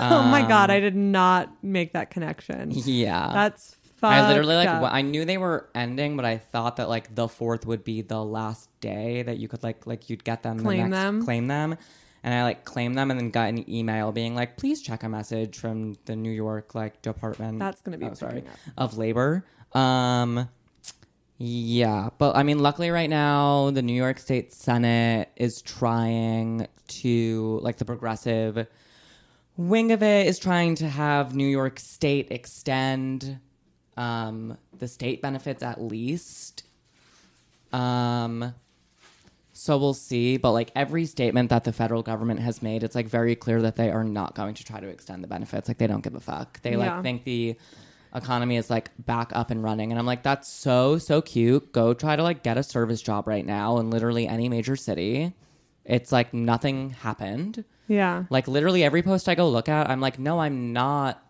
Oh my God, I did not make that connection. Yeah. That's fucked up. I literally I knew they were ending, but I thought that like the 4th would be the last day that you could like you'd get them claim them. And I like claimed them and then got an email being like, please check a message from the New York like department. That's going to be of labor. Yeah, but I mean, luckily right now, the New York State Senate is trying to, like, the progressive wing of it is trying to have New York State extend the state benefits at least. So we'll see. But, like, every statement that the federal government has made, it's, like, very clear that they are not going to try to extend the benefits. Like, they don't give a fuck. They, like, think the economy is like back up and running, and I'm like, that's so cute. Go try to like get a service job right now in literally any major city. It's like nothing happened. Yeah, like literally every post I go look at, I'm like, no, I'm not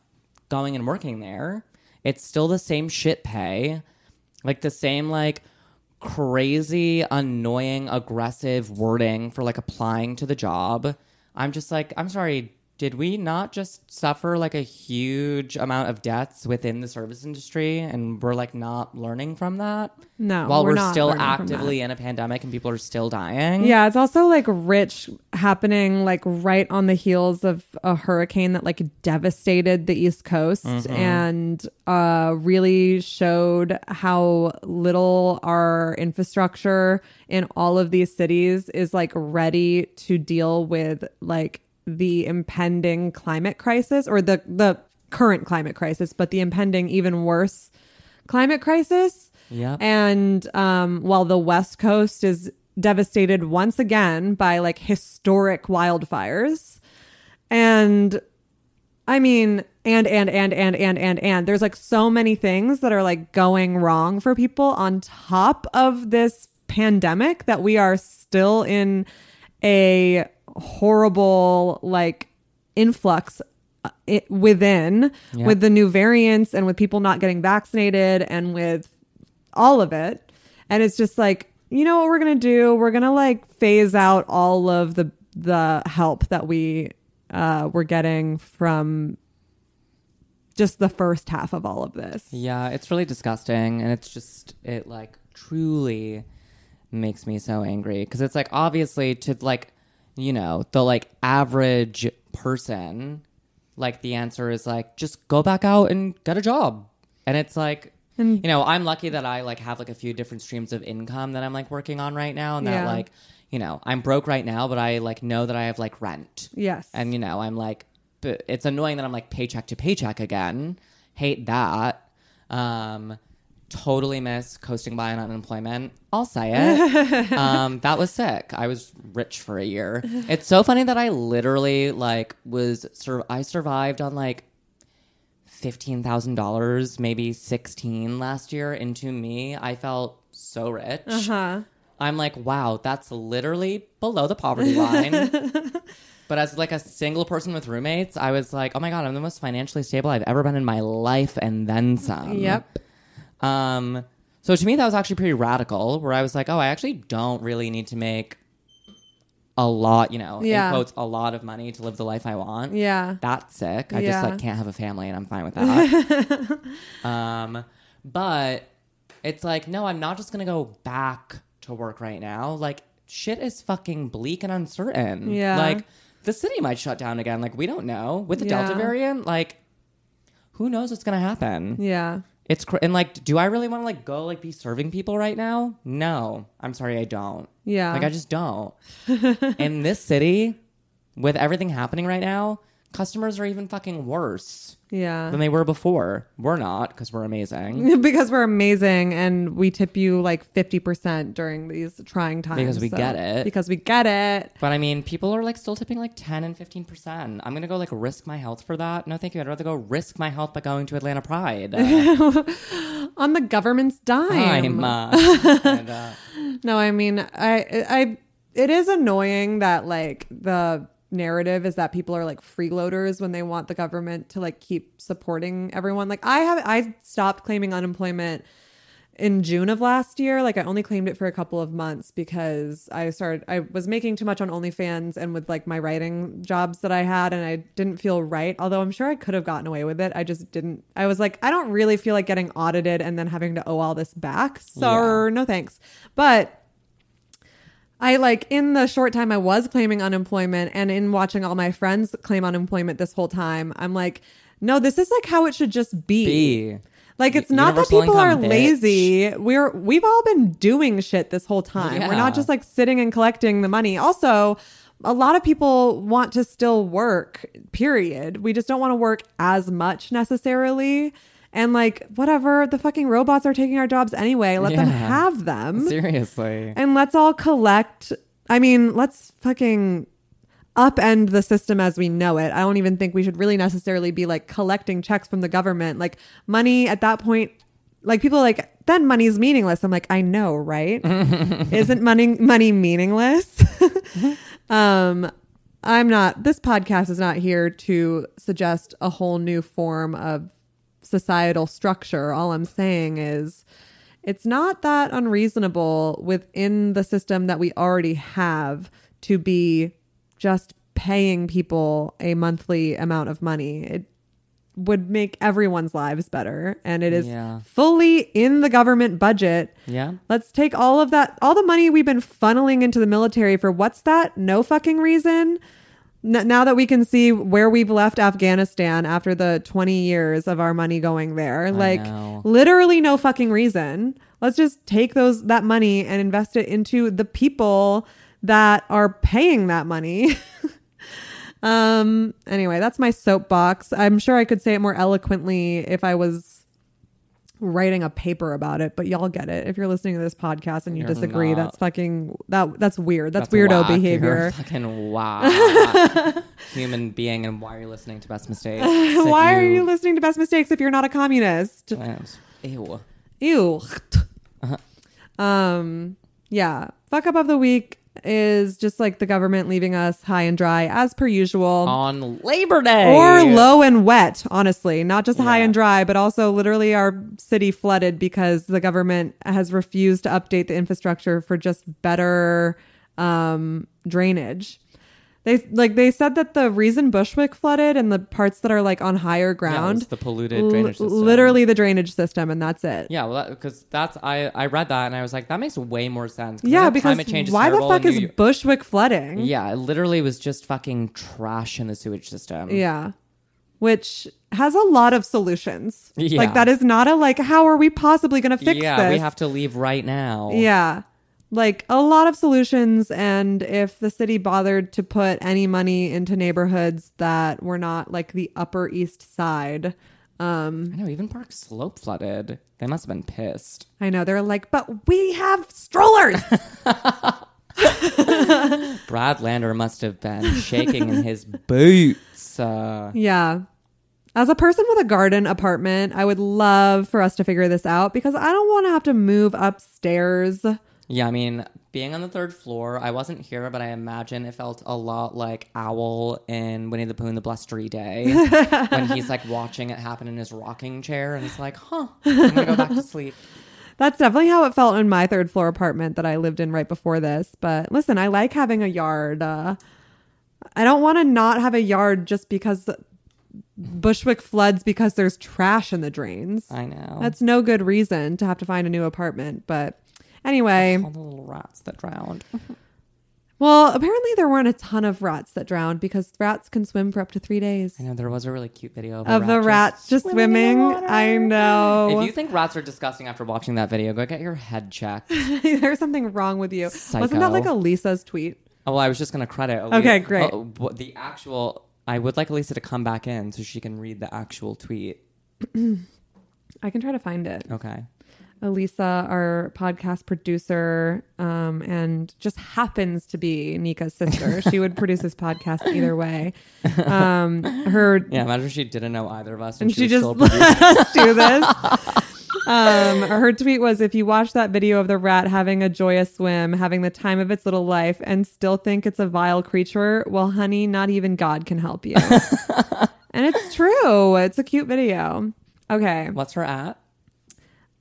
going and working there. It's still the same shit pay, like the same like crazy annoying aggressive wording for like applying to the job. I'm just like, I'm sorry, did we not just suffer like a huge amount of deaths within the service industry, and we're like not learning from that? No, while we're still actively in a pandemic and people are still dying. Yeah, it's also like rich happening like right on the heels of a hurricane that like devastated the East Coast and really showed how little our infrastructure in all of these cities is like ready to deal with like the impending climate crisis, or the current climate crisis, but the impending even worse climate crisis. Yeah. And while the West Coast is devastated once again by like historic wildfires, and I mean, and there's like so many things that are like going wrong for people on top of this pandemic, that we are still in a horrible like influx with the new variants, and with people not getting vaccinated, and with all of it. And it's just like, you know what we're gonna do? We're gonna like phase out all of the help that we were getting from just the first half of all of this. Yeah, it's really disgusting, and it's just it like truly makes me so angry, because it's like obviously to like, you know, the like average person, like the answer is like, just go back out and get a job. And it's like, you know, I'm lucky that I like have like a few different streams of income that I'm like working on right now. And that like, you know, I'm broke right now, but I like know that I have like rent. Yes. And, you know, I'm like, it's annoying that I'm like paycheck to paycheck again. Hate that. Totally miss coasting by on unemployment. I'll say it. That was sick. I was rich for a year. It's so funny that I literally like was I survived on like $15,000, maybe 16 last year. And to me, I felt so rich. Uh-huh. I'm like, wow, that's literally below the poverty line. But as like a single person with roommates, I was like, oh my God, I'm the most financially stable I've ever been in my life. And then some. Yep. So to me, that was actually pretty radical, where I was like, oh, I actually don't really need to make a lot, you know, in quotes, a lot of money to live the life I want. Yeah. That's sick. I just like can't have a family and I'm fine with that. But it's like, no, I'm not just going to go back to work right now. Like shit is fucking bleak and uncertain. Yeah. Like the city might shut down again. Like we don't know with the Delta variant. Like who knows what's going to happen? Yeah. It's and like, do I really want to like go like be serving people right now? No, I'm sorry, I don't. Yeah, like I just don't. In this city, with everything happening right now, customers are even fucking worse. Yeah, than they were before. We're not because we're amazing. Because we're amazing, and we tip you like 50% during these trying times. Because we get it. Because we get it. But I mean, people are like still tipping like 10% and 15%. I'm gonna go like risk my health for that. No, thank you. I'd rather go risk my health by going to Atlanta Pride on the government's dime. No, I mean, I it is annoying that like the narrative is that people are like freeloaders when they want the government to like keep supporting everyone. Like I stopped claiming unemployment in June of last year. Like I only claimed it for a couple of months because I was making too much on OnlyFans and with like my writing jobs that I had, and I didn't feel right. Although I'm sure I could have gotten away with it. I just didn't. I was like, I don't really feel like getting audited and then having to owe all this back. So no thanks. But I like in the short time I was claiming unemployment and in watching all my friends claim unemployment this whole time, I'm like, no, this is like how it should just be. Like, it's not that people are lazy. We've all been doing shit this whole time. Yeah. We're not just like sitting and collecting the money. Also, a lot of people want to still work, period. We just don't want to work as much necessarily. And like, whatever, the fucking robots are taking our jobs anyway. Let them have them. Seriously. And let's all collect. I mean, let's fucking upend the system as we know it. I don't even think we should really necessarily be like collecting checks from the government. Like money at that point, like people are like, then money's meaningless. I'm like, I know, right? Isn't money meaningless? This podcast is not here to suggest a whole new form of societal structure. All I'm saying is it's not that unreasonable within the system that we already have to be just paying people a monthly amount of money. It would make everyone's lives better, and it is fully in the government budget. Yeah, let's take all of that, all the money we've been funneling into the military for what's that? No fucking reason. Now that we can see where we've left Afghanistan after the 20 years of our money going there, like literally no fucking reason. Let's just take that money and invest it into the people that are paying that money. Anyway, that's my soapbox. I'm sure I could say it more eloquently if I was writing a paper about it, but y'all get it. If you're listening to this podcast and you disagree, that's fucking that's weird. That's weirdo whack behavior. You're fucking whack human being. And why are you listening to Best Mistakes? Why are you listening to Best Mistakes if you're not a communist? Ew. Uh-huh. Yeah. Fuck up of the week is just like the government leaving us high and dry as per usual on Labor Day, or low and wet, honestly, not just high and dry, but also literally our city flooded because the government has refused to update the infrastructure for just better drainage. They said that the reason Bushwick flooded and the parts that are like on higher ground, it's the polluted drainage system. Literally the drainage system, and that's it. Yeah, well, because I read that and I was like, that makes way more sense. Yeah, because climate change is terrible. Why the fuck is Bushwick flooding? Yeah, it literally was just fucking trash in the sewage system. Yeah, which has a lot of solutions. Yeah. Like that is not a like, how are we possibly going to fix this? Yeah, we have to leave right now. Yeah. Like a lot of solutions. And if the city bothered to put any money into neighborhoods that were not like the Upper East Side, I know, even Park Slope flooded. They must have been pissed. I know. They're like, but we have strollers. Brad Lander must have been shaking in his boots. Yeah. As a person with a garden apartment, I would love for us to figure this out because I don't want to have to move upstairs. Yeah, I mean, being on the third floor, I wasn't here, but I imagine it felt a lot like Owl in Winnie the Pooh and the Blustery Day when he's like watching it happen in his rocking chair and he's like, huh, I'm going to go back to sleep. That's definitely how it felt in my third floor apartment that I lived in right before this. But listen, I like having a yard. I don't want to not have a yard just because Bushwick floods because there's trash in the drains. I know. That's no good reason to have to find a new apartment, but... Anyway. All the little rats that drowned. Well, apparently there weren't a ton of rats that drowned because rats can swim for up to 3 days. I know. There was a really cute video of the rats just swimming. I know. If you think rats are disgusting after watching that video, go get your head checked. There's something wrong with you. Psycho. Wasn't that like Elisa's tweet? Oh, well, I was just going to credit. Okay, great. The actual... I would like Elisa to come back in so she can read the actual tweet. I can try to find it. Okay. Elisa, our podcast producer, and just happens to be Nika's sister. She would produce this podcast either way. Yeah, imagine if she didn't know either of us. And she just let us do this. Her tweet was, if you watch that video of the rat having a joyous swim, having the time of its little life, and still think it's a vile creature, well, honey, not even God can help you. And it's true. It's a cute video. Okay. What's her at?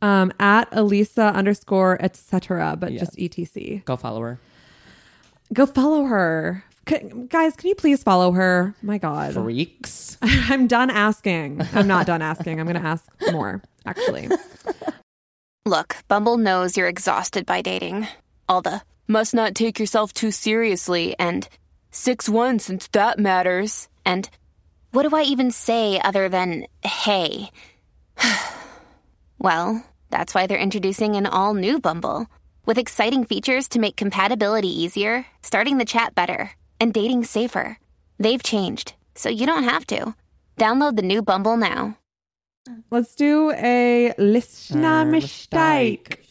At Elisa_etc, but yes. Just ETC. Go follow her. Go follow her. Guys, can you please follow her? My God. Freaks. I'm done asking. I'm not done asking. I'm going to ask more, actually. Look, Bumble knows you're exhausted by dating. All the must not take yourself too seriously and 6'1" since that matters. And what do I even say other than hey? Well, that's why they're introducing an all-new Bumble with exciting features to make compatibility easier, starting the chat better, and dating safer. They've changed, so you don't have to. Download the new Bumble now. Let's do a listener mistake.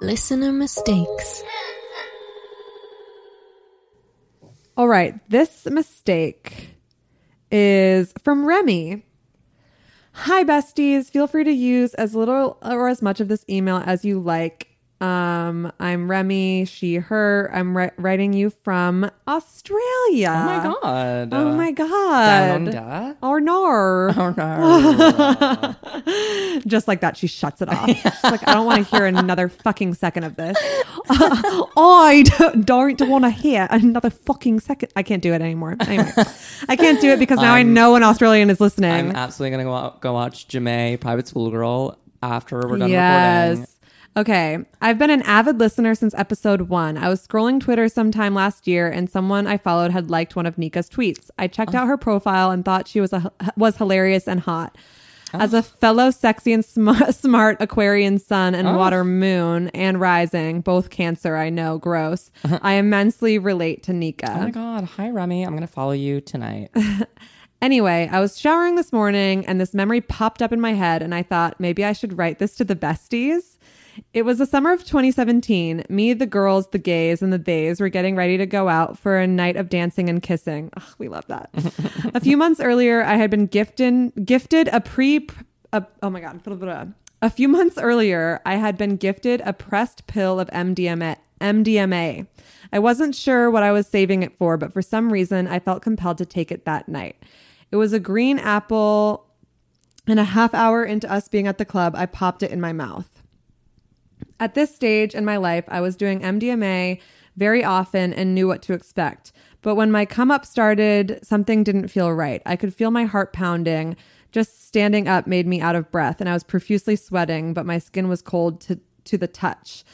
Listener mistakes. All right, this mistake is from Remy. Hi, besties. Feel free to use as little or as much of this email as you like. I'm Remy, she, her. I'm writing you from Australia. Oh, my God. Down under. Oh, no. Just like that, she shuts it off. She's like, I don't want to hear another fucking second of this. I don't want to hear another fucking second. I can't do it anymore. Anyway, I can't do it because now I know an Australian is listening. I'm absolutely going to go watch Jamae, Private School Girl, after we're done recording. Yes. Okay, I've been an avid listener since episode 1. I was scrolling Twitter sometime last year and someone I followed had liked one of Nika's tweets. I checked out her profile and thought she was hilarious and hot. As a fellow sexy and smart Aquarian sun and water moon and rising, both Cancer, I know, gross, I immensely relate to Nika. Oh my God, hi Remy, I'm going to follow you tonight. Anyway, I was showering this morning and this memory popped up in my head and I thought maybe I should write this to the besties. It was the summer of 2017. Me, the girls, the gays, and the theys were getting ready to go out for a night of dancing and kissing. Oh, we love that. A few months earlier, I had been gifted A few months earlier, I had been gifted a pressed pill of MDMA. I wasn't sure what I was saving it for, but for some reason, I felt compelled to take it that night. It was a green apple, and a half hour into us being at the club, I popped it in my mouth. At this stage in my life, I was doing MDMA very often and knew what to expect. But when my come up started, something didn't feel right. I could feel my heart pounding. Just standing up made me out of breath and I was profusely sweating, but my skin was cold to the touch.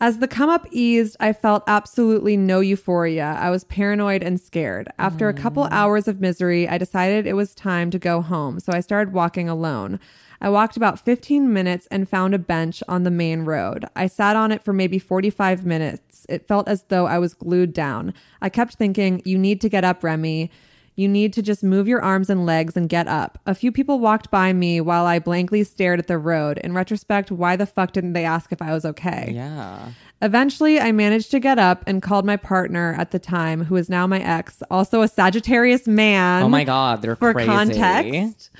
As the come up eased, I felt absolutely no euphoria. I was paranoid and scared. After a couple hours of misery, I decided it was time to go home. So I started walking alone. I walked about 15 minutes and found a bench on the main road. I sat on it for maybe 45 minutes. It felt as though I was glued down. I kept thinking, you need to get up, Remy. You need to just move your arms and legs and get up. A few people walked by me while I blankly stared at the road. In retrospect, why the fuck didn't they ask if I was okay? Yeah. Eventually, I managed to get up and called my partner at the time, who is now my ex, also a Sagittarius man. Oh my God, they're crazy. For context.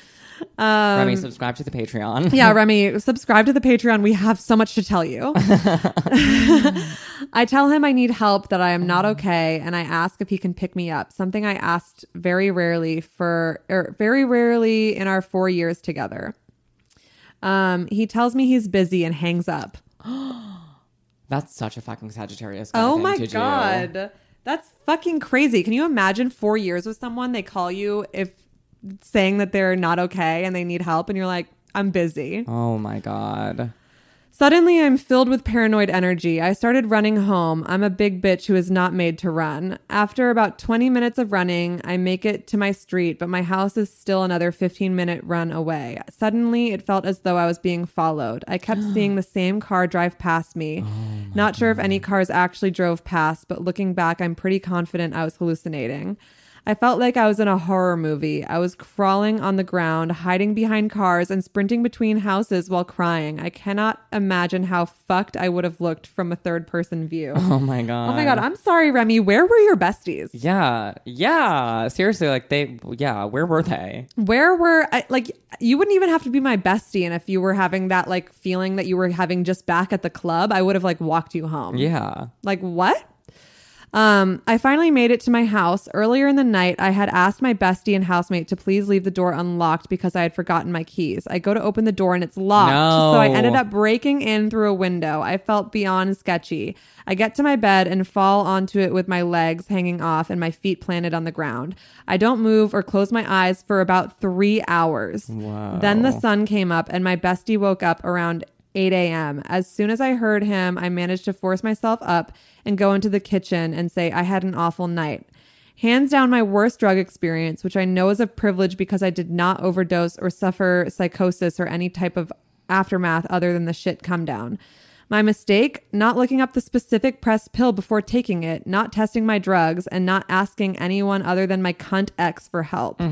Remy, subscribe to the Patreon. Yeah, Remy, subscribe to the Patreon. We have so much to tell you. I tell him I need help, that I am not okay, and I ask if he can pick me up, something I asked very rarely in our 4 years together. He tells me he's busy and hangs up. That's such a fucking Sagittarius kind of thing. Oh my God. Do. That's fucking crazy. Can you imagine 4 years with someone, they call you saying that they're not okay and they need help, and you're like, I'm busy. Oh my God. Suddenly, I'm filled with paranoid energy. I started running home. I'm a big bitch who is not made to run. After about 20 minutes of running, I make it to my street, but my house is still another 15-minute run away. Suddenly, it felt as though I was being followed. I kept seeing the same car drive past me. Not sure if any cars actually drove past, but looking back, I'm pretty confident I was hallucinating. I felt like I was in a horror movie. I was crawling on the ground, hiding behind cars, and sprinting between houses while crying. I cannot imagine how fucked I would have looked from a third-person view. Oh, my God. Oh, my God. I'm sorry, Remy. Where were your besties? Yeah. Yeah. Seriously, like, where were they? Where were... you wouldn't even have to be my bestie, and if you were having that, like, feeling that you were having just back at the club, I would have, like, walked you home. Yeah. Like, what? I finally made it to my house. Earlier in the night, I had asked my bestie and housemate to please leave the door unlocked because I had forgotten my keys. I go to open the door and it's locked. No. So I ended up breaking in through a window. I felt beyond sketchy. I get to my bed and fall onto it with my legs hanging off and my feet planted on the ground. I don't move or close my eyes for about 3 hours. Wow. Then the sun came up and my bestie woke up around 8 a.m. As soon as I heard him, I managed to force myself up and go into the kitchen and say, I had an awful night. Hands down my worst drug experience, which I know is a privilege because I did not overdose or suffer psychosis or any type of aftermath other than the shit come down. My mistake, not looking up the specific pressed pill before taking it, not testing my drugs, and not asking anyone other than my cunt ex for help.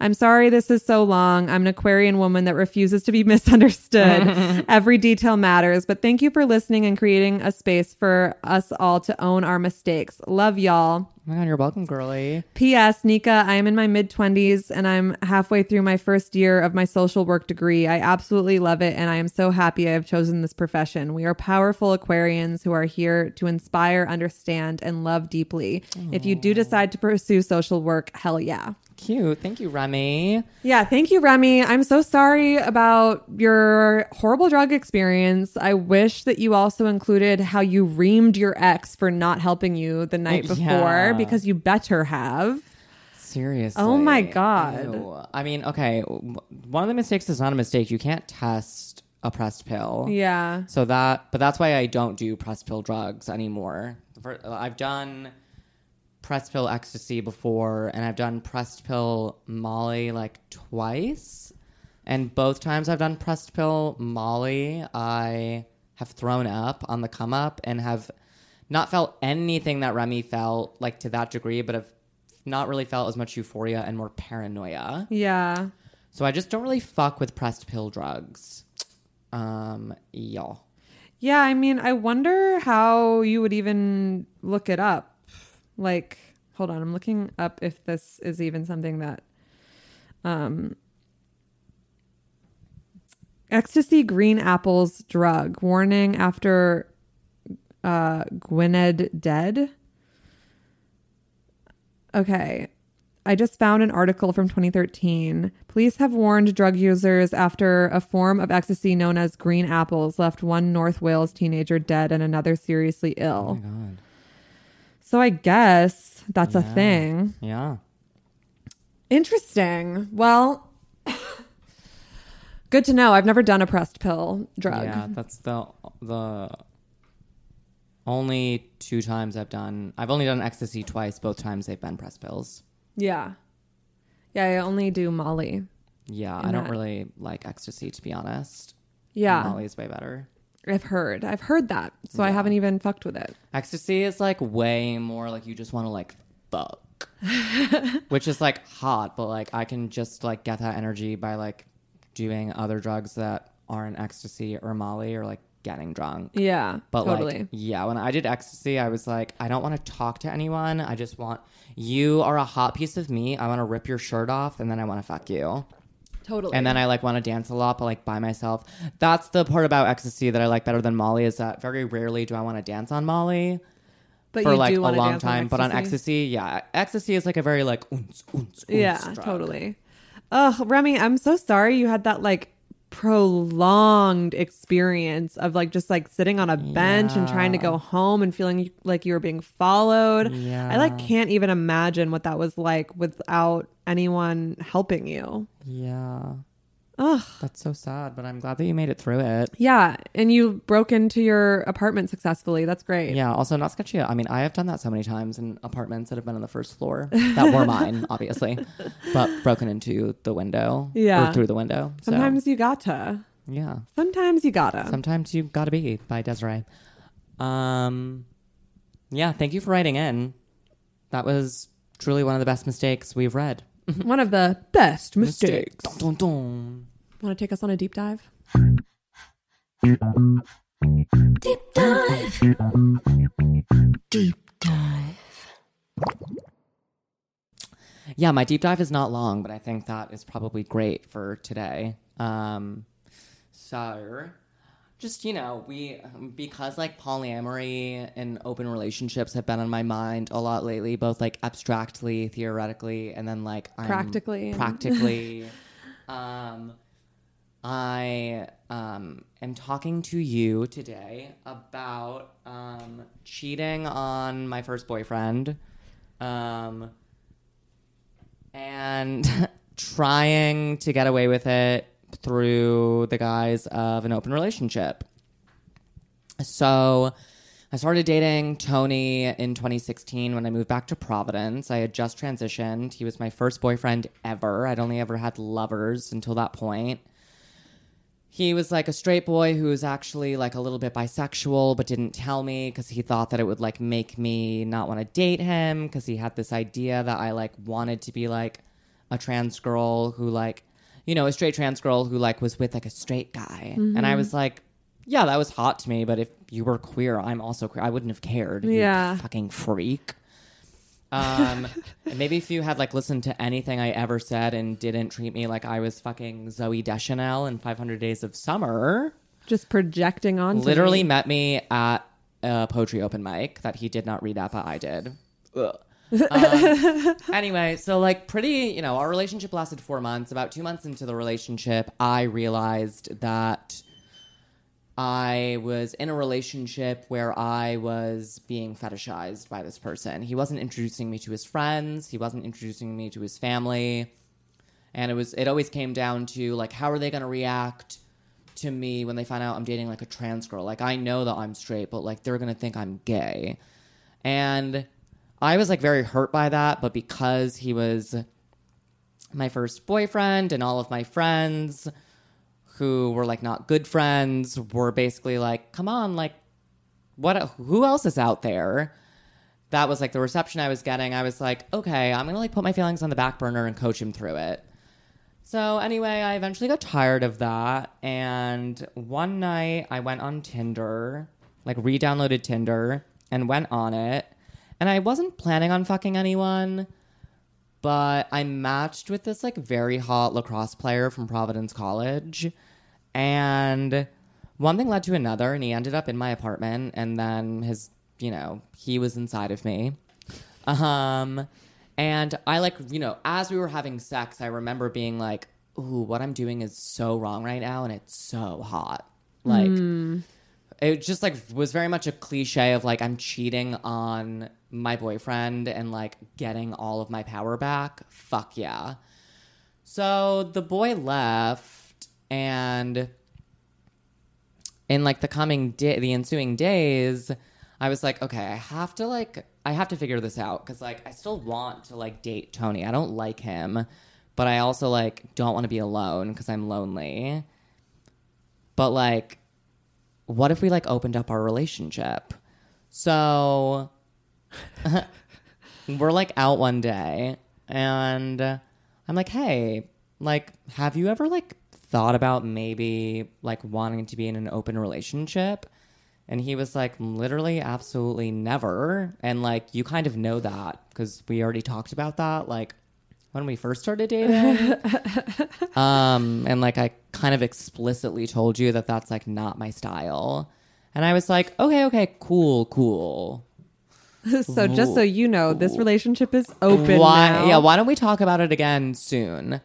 I'm sorry this is so long. I'm an Aquarian woman that refuses to be misunderstood. Every detail matters. But thank you for listening and creating a space for us all to own our mistakes. Love y'all. Oh my God, you're welcome, girly. P.S. Nika, I am in my mid-20s and I'm halfway through my first year of my social work degree. I absolutely love it and I am so happy I have chosen this profession. We are powerful Aquarians who are here to inspire, understand, and love deeply. Aww. If you do decide to pursue social work, hell yeah. Cute. Thank you, Remy. Yeah, thank you, Remy. I'm so sorry about your horrible drug experience. I wish that you also included how you reamed your ex for not helping you the night before, because you better have. Seriously. Oh, my God. Ew. I mean, okay, one of the mistakes is not a mistake. You can't test a pressed pill. Yeah. But that's why I don't do pressed pill drugs anymore. I've done pressed pill ecstasy before, and I've done pressed pill Molly like twice, and both times I've done pressed pill Molly I have thrown up on the come up and have not felt anything that Remy felt, like, to that degree, but have not really felt as much euphoria and more paranoia. Yeah. So I just don't really fuck with pressed pill drugs. Y'all. Yeah, I mean, I wonder how you would even look it up. Like, hold on, I'm looking up if this is even something that ecstasy green apples drug warning after Gwynedd dead. Okay. I just found an article from 2013. Police have warned drug users after a form of ecstasy known as green apples left one North Wales teenager dead and another seriously ill. Oh my God. So I guess that's a thing. Yeah. Interesting. Well, good to know. I've never done a pressed pill drug. Yeah, that's the only two times I've done. I've only done ecstasy twice. Both times they've been pressed pills. Yeah. Yeah, I only do Molly. Yeah, I don't really like ecstasy, to be honest. Yeah. Molly is way better. I've heard that. So yeah. I haven't even fucked with it. Ecstasy is like way more like you just want to like fuck. which is like hot, but like I can just like get that energy by like doing other drugs that aren't ecstasy or Molly or like getting drunk. Yeah, but totally. Like, yeah, when I did ecstasy, I was like, I don't want to talk to anyone. I just want, you are a hot piece of meat. I want to rip your shirt off and then I want to fuck you. Totally. And then I like want to dance a lot, but like by myself. That's the part about ecstasy that I like better than Molly, is that very rarely do I want to dance on Molly. But for you like do a long time. But on ecstasy, yeah. Ecstasy is like a very like uns yeah, drug. Totally. Ugh, Remy, I'm so sorry you had that like prolonged experience of like just like sitting on a bench yeah. and trying to go home and feeling like you were being followed. Yeah. I like can't even imagine what that was like without anyone helping you. Yeah. Ugh. That's so sad, but I'm glad that you made it through it. Yeah, and you broke into your apartment successfully. That's great. Yeah, also not sketchy. I mean, I have done that so many times in apartments that have been on the first floor that were mine, obviously, but broken into the window. Yeah. Or through the window. Sometimes you gotta. Yeah. Sometimes you gotta. Sometimes you gotta be, by Desiree. Yeah, thank you for writing in. That was truly one of the best mistakes we've read. One of the best mistakes. Dun, dun, dun. Want to take us on a deep dive? Deep dive. Deep dive. Yeah, my deep dive is not long, but I think that is probably great for today. So, just, you know, because like polyamory and open relationships have been on my mind a lot lately, both like abstractly, theoretically, and then like practically. I am talking to you today about cheating on my first boyfriend and trying to get away with it through the guise of an open relationship. So I started dating Tony in 2016 when I moved back to Providence. I had just transitioned. He was my first boyfriend ever. I'd only ever had lovers until that point. He was like a straight boy who was actually like a little bit bisexual, but didn't tell me because he thought that it would like make me not want to date him, because he had this idea that I like wanted to be like a trans girl who like, you know, a straight trans girl who like was with like a straight guy. Mm-hmm. And I was like, yeah, that was hot to me. But if you were queer, I'm also queer. I wouldn't have cared. Yeah. You fucking freak. And maybe if you had like listened to anything I ever said and didn't treat me like I was fucking Zooey Deschanel in 500 Days of Summer. Just projecting on. Literally me. Met me at a poetry open mic that he did not read at, but I did. Ugh. Anyway, so like pretty, you know, our relationship lasted 4 months. About 2 months into the relationship, I realized that I was in a relationship where I was being fetishized by this person. He wasn't introducing me to his friends. He wasn't introducing me to his family. And it always came down to like, how are they going to react to me when they find out I'm dating like a trans girl? Like, I know that I'm straight, but like they're going to think I'm gay. And I was like very hurt by that, but because he was my first boyfriend and all of my friends who were like not good friends were basically like, come on, like what? Who else is out there? That was like the reception I was getting. I was like, okay, I'm going to like put my feelings on the back burner and coach him through it. So anyway, I eventually got tired of that. And one night I went on Tinder, like re-downloaded Tinder and went on it. And I wasn't planning on fucking anyone, but I matched with this like very hot lacrosse player from Providence College. And one thing led to another, and he ended up in my apartment. And then his, you know, he was inside of me. And I like, you know, as we were having sex, I remember being like, ooh, what I'm doing is so wrong right now. And it's so hot. Like, it just like was very much a cliche of like, I'm cheating on my boyfriend and like getting all of my power back. Fuck yeah. So the boy left, and in like the ensuing days, I was like, okay, I have to figure this out, because like I still want to like date Tony. I don't like him, but I also like don't want to be alone because I'm lonely. But like, what if we like opened up our relationship? So We're like out one day and I'm like, hey, like, have you ever like thought about maybe like wanting to be in an open relationship? And he was like, literally, absolutely never. And like, you kind of know that because we already talked about that. Like, when we first started dating, and like I kind of explicitly told you that that's like not my style, and I was like, okay, cool. So just so you know, this relationship is open. Now. Yeah, why don't we talk about it again soon?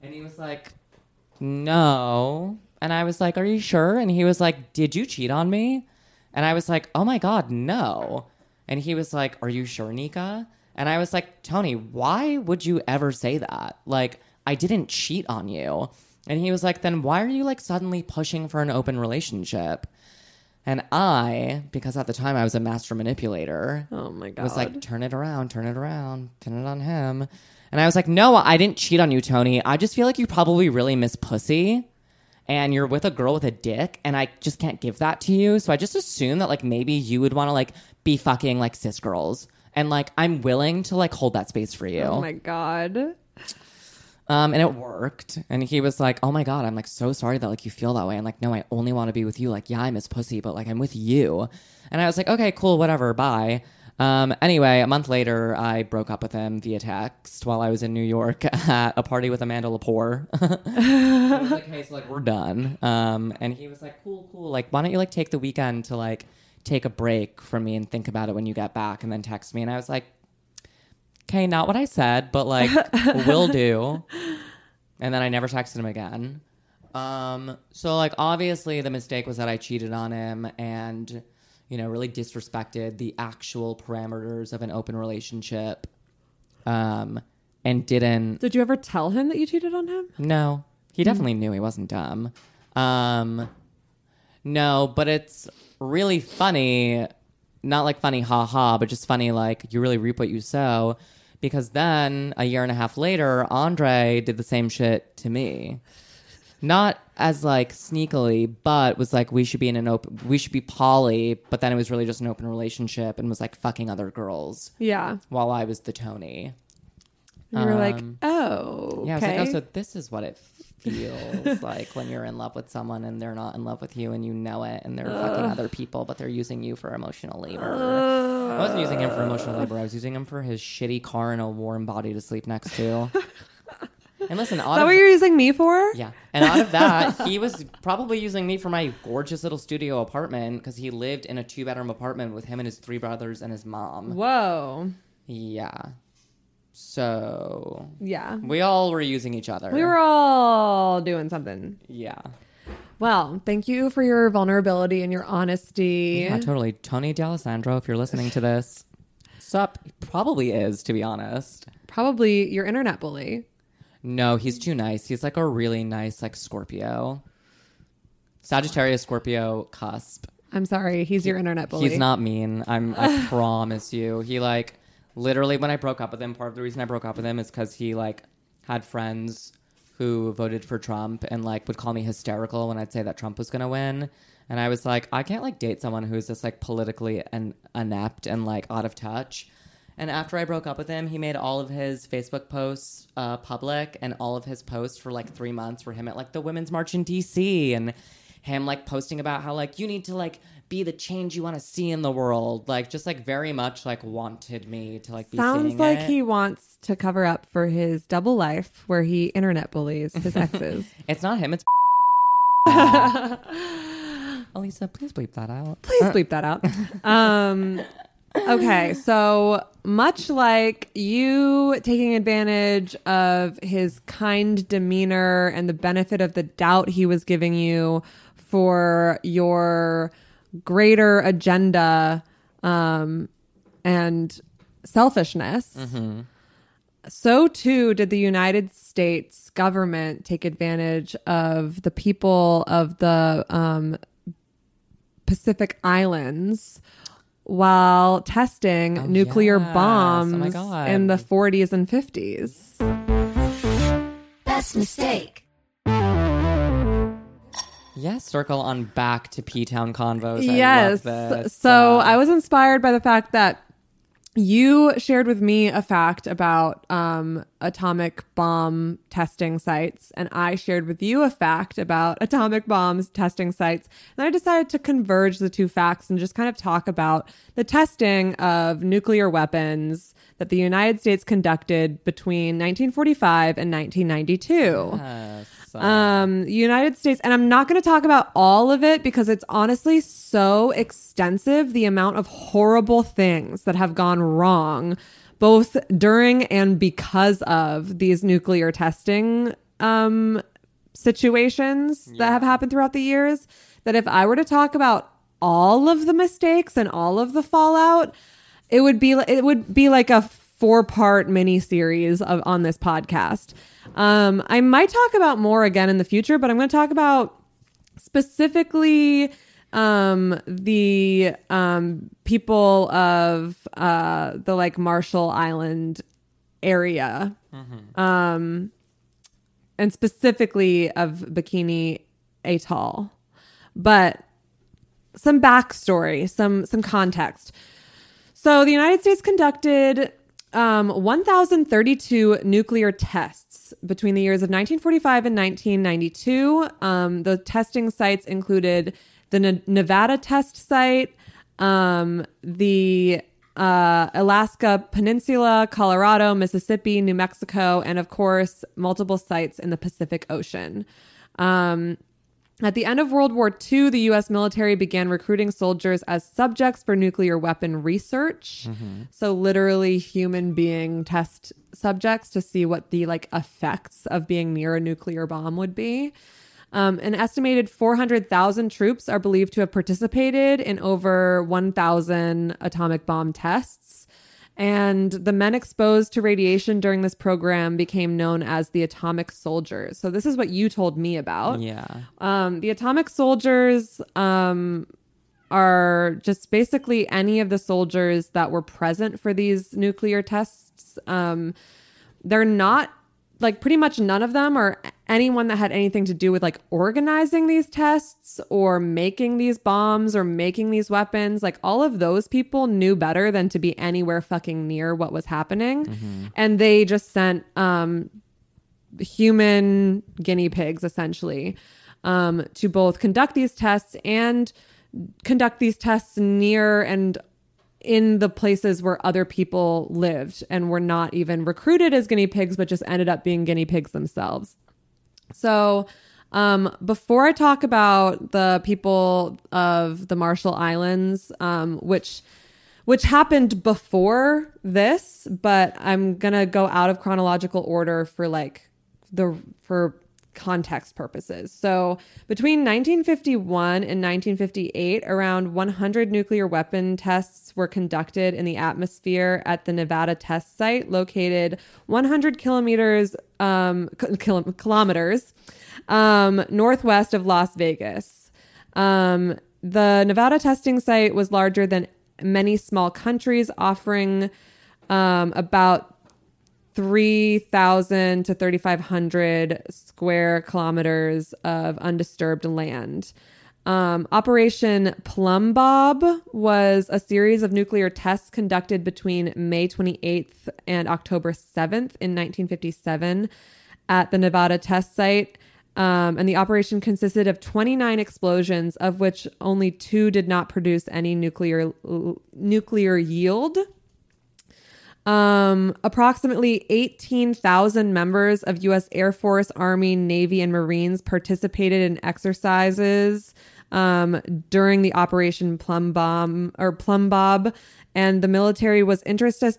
And he was like, no, and I was like, are you sure? And he was like, did you cheat on me? And I was like, oh my God, no. And he was like, are you sure, Nika? And I was like, Tony, why would you ever say that? Like, I didn't cheat on you. And he was like, then why are you like suddenly pushing for an open relationship? And I, because at the time I was a master manipulator. Oh my God. Was like, turn it around, pin it on him. And I was like, no, I didn't cheat on you, Tony. I just feel like you probably really miss pussy and you're with a girl with a dick and I just can't give that to you. So I just assume that like maybe you would want to like be fucking like cis girls. And, like, I'm willing to, like, hold that space for you. Oh, my God. And it worked. And he was like, oh, my God, I'm, like, so sorry that, like, you feel that way. I'm like, no, I only want to be with you. Like, yeah, I miss pussy, but, like, I'm with you. And I was like, okay, cool, whatever, bye. Anyway, a month later, I broke up with him via text while I was in New York at a party with Amanda Lepore. I was like, hey, so, like, we're done. And he was like, cool. Like, why don't you, like, take the weekend to, like, take a break from me and think about it when you get back and then text me. And I was like, okay, not what I said, but like, will do. And then I never texted him again. So like, obviously the mistake was that I cheated on him and, you know, really disrespected the actual parameters of an open relationship. And didn't. Did you ever tell him that you cheated on him? No, he definitely knew, he wasn't dumb. No, but it's really funny, not like funny haha, but just funny like you really reap what you sow, because then a year and a half later Andre did the same shit to me, not as like sneakily, but was like, we should be poly, but then it was really just an open relationship and was like fucking other girls, yeah, while I was the Tony. And you were like, oh, yeah, okay. I was like, oh, so this is what it feels like when you're in love with someone and they're not in love with you and you know it and they're fucking other people, but they're using you for emotional labor. I wasn't using him for emotional labor. I was using him for his shitty car and a warm body to sleep next to. And listen, is that what you're using me for? Yeah. And out of that, he was probably using me for my gorgeous little studio apartment, because he lived in a 2-bedroom apartment with him and his 3 brothers and his mom. Whoa. Yeah. So, yeah, we all were using each other. We were all doing something. Yeah. Well, thank you for your vulnerability and your honesty. Yeah, totally. Tony D'Alessandro, if you're listening to this, sup, probably is, to be honest. Probably your internet bully. No, he's too nice. He's like a really nice, like, Scorpio. Sagittarius, Scorpio cusp. I'm sorry. He's your internet bully. He's not mean. I promise you. He, like, literally, when I broke up with him, part of the reason I broke up with him is because he, like, had friends who voted for Trump and, like, would call me hysterical when I'd say that Trump was going to win. And I was like, I can't, like, date someone who's just, like, politically inept and, like, out of touch. And after I broke up with him, he made all of his Facebook posts public, and all of his posts for, like, 3 months were him at, like, the Women's March in D.C. and him, like, posting about how, like, you need to, like, be the change you want to see in the world, like, just like very much like wanted me to like be sounds seeing like it. He wants to cover up for his double life where he internet bullies his exes. It's not him, it's Elisa, please bleep that out. Okay, so much like you taking advantage of his kind demeanor and the benefit of the doubt he was giving you for your greater agenda and selfishness, so too did the United States government take advantage of the people of the Pacific Islands while testing nuclear bombs in the 40s and 50s. Best mistake. Yes, circle on back to P-Town convos. Yes. I love this. So I was inspired by the fact that you shared with me a fact about atomic bomb testing sites, and I shared with you a fact about atomic bombs testing sites. And I decided to converge the two facts and just kind of talk about the testing of nuclear weapons that the United States conducted between 1945 and 1992. United States, and I'm not going to talk about all of it because it's honestly so extensive, the amount of horrible things that have gone wrong, both during and because of these nuclear testing situations that have happened throughout the years, that if I were to talk about all of the mistakes and all of the fallout, it would be like a 4-part mini series on this podcast. I might talk about more again in the future, but I'm going to talk about specifically the people of the like Marshall Island area, and specifically of Bikini Atoll. But some backstory, some context. So the United States conducted 1,032 nuclear tests between the years of 1945 and 1992. The testing sites included the Nevada Test Site, the Alaska Peninsula, Colorado, Mississippi, New Mexico, and of course, multiple sites in the Pacific Ocean. At the end of World War II, the U.S. military began recruiting soldiers as subjects for nuclear weapon research. So literally human being test subjects to see what the like effects of being near a nuclear bomb would be. An estimated 400,000 troops are believed to have participated in over 1,000 atomic bomb tests. And the men exposed to radiation during this program became known as the atomic soldiers. So this is what you told me about. Yeah. The atomic soldiers are just basically any of the soldiers that were present for these nuclear tests. They're not, like, pretty much none of them are anyone that had anything to do with like organizing these tests or making these bombs or making these weapons. Like, all of those people knew better than to be anywhere fucking near what was happening. And they just sent human guinea pigs, essentially, to both conduct these tests and conduct these tests near and in the places where other people lived and were not even recruited as guinea pigs, but just ended up being guinea pigs themselves. So before I talk about the people of the Marshall Islands, which happened before this, but I'm going to go out of chronological order for context purposes. So between 1951 and 1958, around 100 nuclear weapon tests were conducted in the atmosphere at the Nevada Test Site, located 100 kilometers northwest of Las Vegas. The Nevada testing site was larger than many small countries, offering about 3,000 to 3,500 square kilometers of undisturbed land. Operation Plum Bob was a series of nuclear tests conducted between May 28th and October 7th in 1957 at the Nevada Test Site. And the operation consisted of 29 explosions, of which only 2 did not produce any nuclear yield. Approximately 18,000 members of U.S. Air Force, Army, Navy, and Marines participated in exercises during the Operation Plum Bob, and the military was interested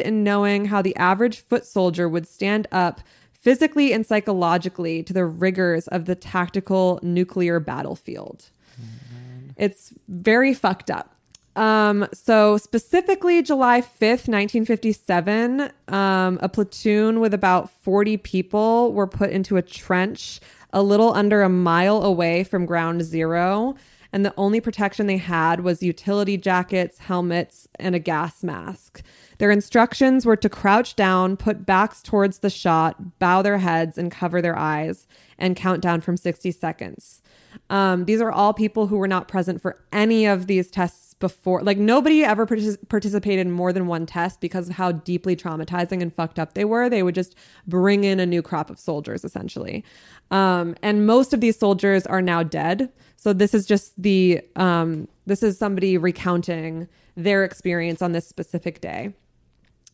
in knowing how the average foot soldier would stand up physically and psychologically to the rigors of the tactical nuclear battlefield. It's very fucked up. So specifically July 5th, 1957, a platoon with about 40 people were put into a trench a little under a mile away from ground zero. And the only protection they had was utility jackets, helmets, and a gas mask. Their instructions were to crouch down, put backs towards the shot, bow their heads and cover their eyes, and count down from 60 seconds. These are all people who were not present for any of these tests before. Like, nobody ever participated in more than one test because of how deeply traumatizing and fucked up they were. They would just bring in a new crop of soldiers, essentially. And most of these soldiers are now dead. So this is just the this is somebody recounting their experience on this specific day.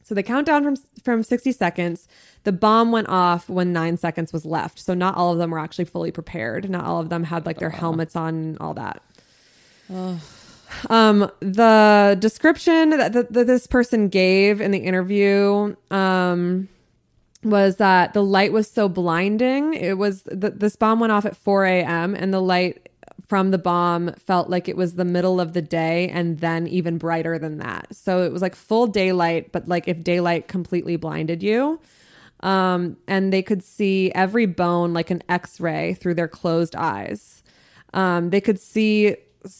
So the countdown from 60 seconds, the bomb went off when 9 seconds was left. So not all of them were actually fully prepared. Not all of them had like their helmets on and all that. The description that this person gave in the interview was that the light was so blinding. It was this bomb went off at 4 a.m. and the light from the bomb felt like it was the middle of the day and then even brighter than that. So it was like full daylight, but like if daylight completely blinded you. And they could see every bone like an X-ray through their closed eyes. They could see,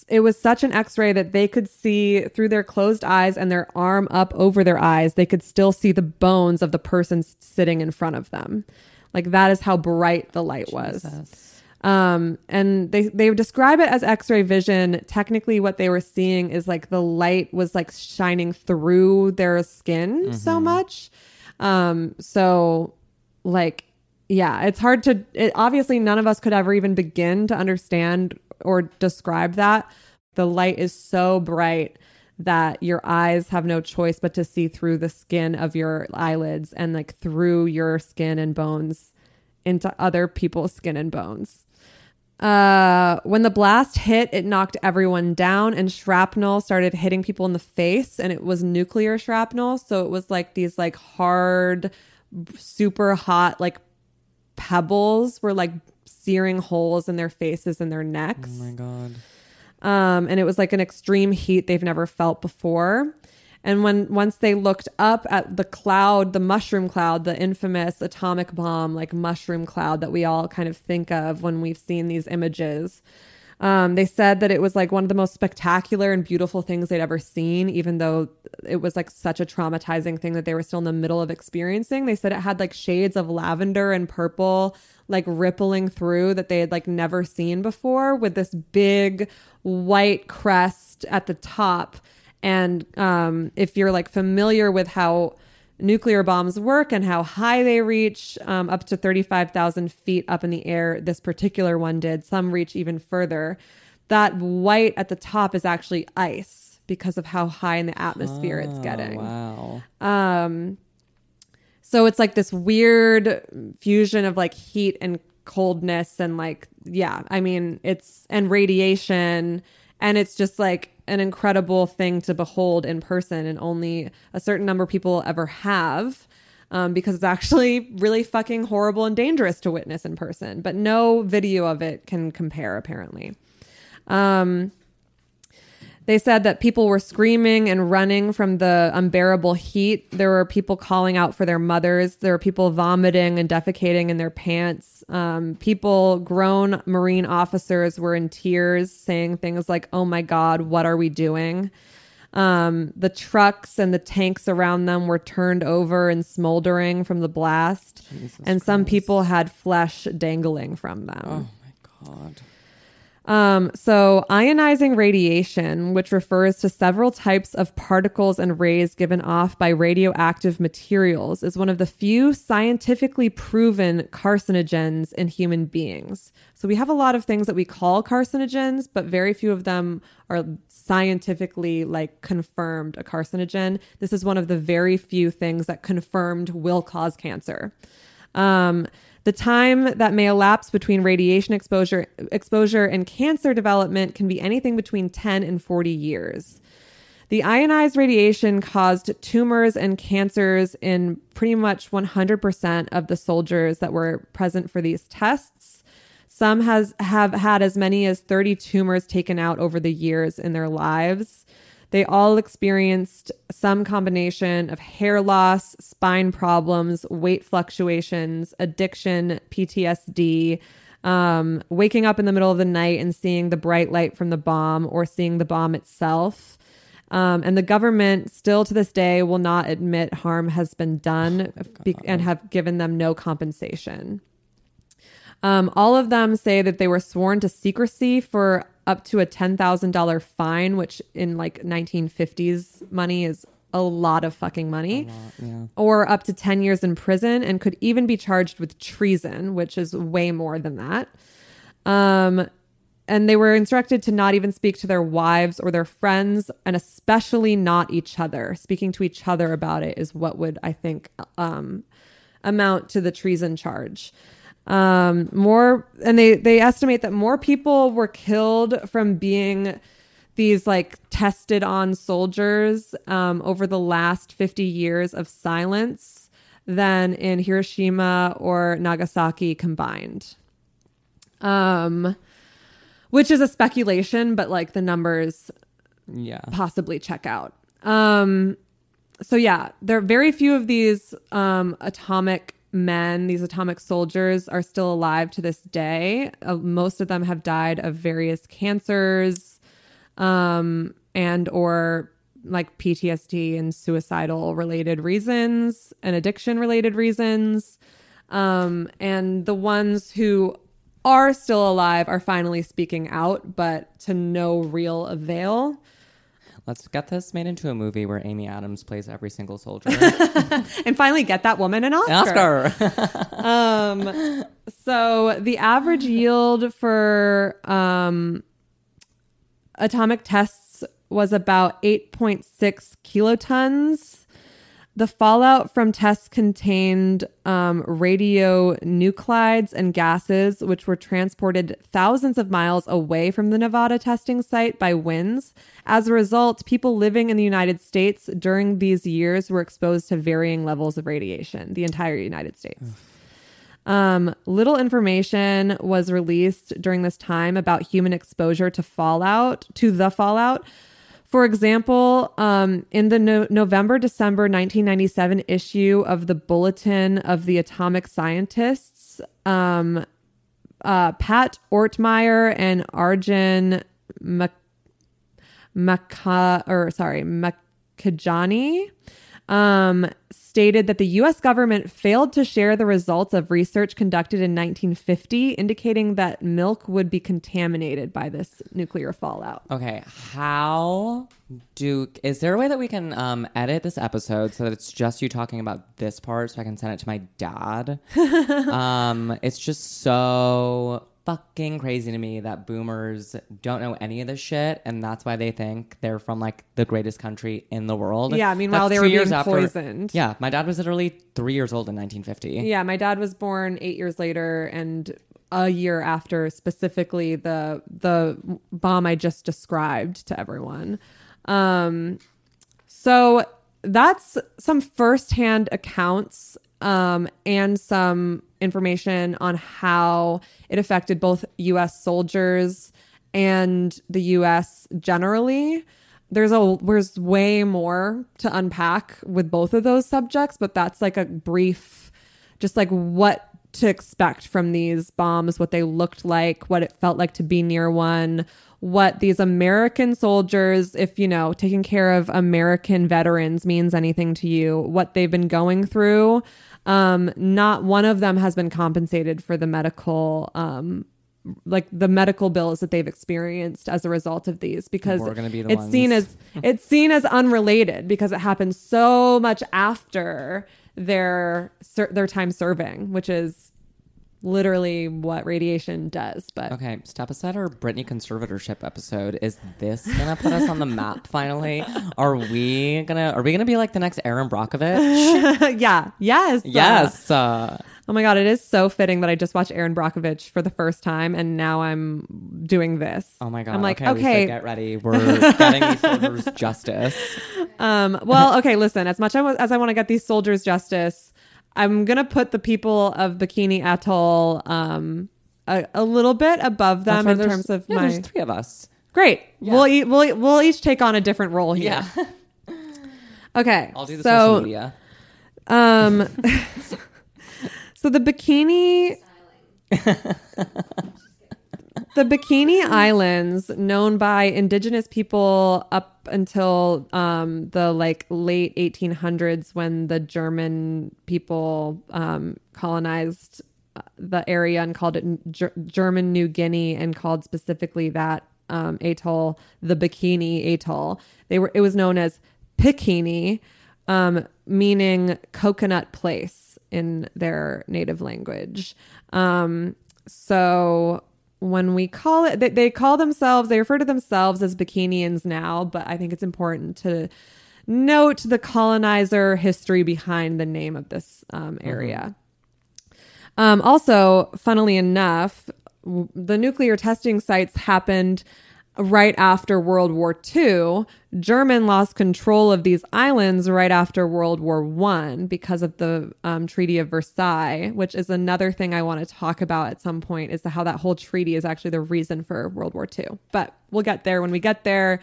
it was such an X-ray that they could see through their closed eyes and their arm up over their eyes. They could still see the bones of the person sitting in front of them. Like, that is how bright the light was. And they describe it as X-ray vision. Technically, what they were seeing is like the light was like shining through their skin so much. So like, yeah, it's hard to, obviously none of us could ever even begin to understand or describe that. The light is so bright that your eyes have no choice but to see through the skin of your eyelids and like through your skin and bones into other people's skin and bones. When the blast hit, it knocked everyone down and shrapnel started hitting people in the face, and it was nuclear shrapnel. So it was like these like hard, super hot, like pebbles were like searing holes in their faces and their necks. Oh my God. And it was like an extreme heat they've never felt before. And once they looked up at the cloud, the mushroom cloud, the infamous atomic bomb, like mushroom cloud that we all kind of think of when we've seen these images, they said that it was like one of the most spectacular and beautiful things they'd ever seen, even though it was like such a traumatizing thing that they were still in the middle of experiencing. They said it had like shades of lavender and purple, like rippling through, that they had like never seen before, with this big white crest at the top. And if you're like familiar with how nuclear bombs work and how high they reach, up to 35,000 feet up in the air, this particular one did. Some reach even further. That white at the top is actually ice because of how high in the atmosphere it's getting. Wow. So it's like this weird fusion of like heat and coldness and like, yeah, I mean, it's, and radiation. And it's just like an incredible thing to behold in person, and only a certain number of people ever have, because it's actually really fucking horrible and dangerous to witness in person. But no video of it can compare, apparently. They said that people were screaming and running from the unbearable heat. There were people calling out for their mothers. There were people vomiting and defecating in their pants. People, grown Marine officers, were in tears, saying things like, "Oh my God, what are we doing?" The trucks and the tanks around them were turned over and smoldering from the blast. Jesus and Christ. Some people had flesh dangling from them. Oh my God. So ionizing radiation, which refers to several types of particles and rays given off by radioactive materials, is one of the few scientifically proven carcinogens in human beings. So we have a lot of things that we call carcinogens, but very few of them are scientifically like confirmed a carcinogen. This is one of the very few things that confirmed will cause cancer. The time that may elapse between radiation exposure and cancer development can be anything between 10 and 40 years. The ionized radiation caused tumors and cancers in pretty much 100% of the soldiers that were present for these tests. Some have had as many as 30 tumors taken out over the years in their lives. They all experienced some combination of hair loss, spine problems, weight fluctuations, addiction, PTSD, waking up in the middle of the night and seeing the bright light from the bomb or seeing the bomb itself. And the government still to this day will not admit harm has been done and have given them no compensation. All of them say that they were sworn to secrecy for up to a $10,000 fine, which in like 1950s money is a lot of fucking money, or up to 10 years in prison, and could even be charged with treason, which is way more than that. And they were instructed to not even speak to their wives or their friends, and especially not each other. Speaking to each other about it is what would, I think, amount to the treason charge. They estimate that more people were killed from being these like tested on soldiers over the last 50 years of silence than in Hiroshima or Nagasaki combined. Which is a speculation, but like the numbers possibly check out. So yeah, there are very few of these atomic men, these atomic soldiers, are still alive to this day. Most of them have died of various cancers and or like PTSD and suicidal related reasons and addiction related reasons. And the ones who are still alive are finally speaking out, but to no real avail. Let's get this made into a movie where Amy Adams plays every single soldier. And finally get that woman an Oscar. So the average yield for atomic tests was about 8.6 kilotons. The fallout from tests contained radionuclides and gases, which were transported thousands of miles away from the Nevada testing site by winds. As a result, people living in the United States during these years were exposed to varying levels of radiation, the entire United States. Little information was released during this time about human exposure to fallout, to the fallout. For example, in the November-December 1997 issue of the Bulletin of the Atomic Scientists, Pat Ortmeyer and Arjun Makajani stated that the U.S. government failed to share the results of research conducted in 1950, indicating that milk would be contaminated by this nuclear fallout. Okay, is there a way that we can edit this episode so that it's just you talking about this part so I can send it to my dad? It's just so fucking crazy to me that boomers don't know any of this shit, and that's why they think they're from like the greatest country in the world. Yeah, meanwhile they were being poisoned. Yeah, my dad was literally 3 years old in 1950. Yeah, my dad was born 8 years later and a year after specifically the bomb I just described to everyone. So that's some firsthand accounts and some information on how it affected both U.S. soldiers and the U.S. generally. There's way more to unpack with both of those subjects, but that's like a brief, just like what to expect from these bombs, what they looked like, what it felt like to be near one, what these American soldiers, if you know, taking care of American veterans means anything to you, what they've been going through. Not one of them has been compensated for the medical, like the medical bills that they've experienced as a result of these, because it's seen as unrelated because it happened so much after their time serving, which is literally what radiation does. But okay, step aside our Britney conservatorship episode. Is this gonna put us on the map finally? Are we gonna be like the next Erin Brockovich? Yes. Oh my god, it is so fitting that I just watched Erin Brockovich for the first time and now I'm doing this. Oh my god, I'm like, okay. Lisa, get ready, we're getting these soldiers justice. Well, okay, listen, as much as I want to get these soldiers justice, I'm going to put the people of Bikini Atoll a little bit above them in terms of there's three of us. Great. Yeah. We'll each take on a different role here. Yeah. Okay. I'll do the social media. So the Bikini... The Bikini Islands, known by indigenous people up until the like late 1800s when the German people colonized the area and called it German New Guinea, and called specifically that Atoll, the Bikini Atoll. It was known as Pikini, meaning coconut place in their native language. So when we call it, they refer to themselves as Bikinians now, but I think it's important to note the colonizer history behind the name of this area. Also, funnily enough, the nuclear testing sites happened right after World War II. German lost control of these islands right after World War I because of the Treaty of Versailles, which is another thing I want to talk about at some point, is how that whole treaty is actually the reason for World War II. But we'll get there when we get there.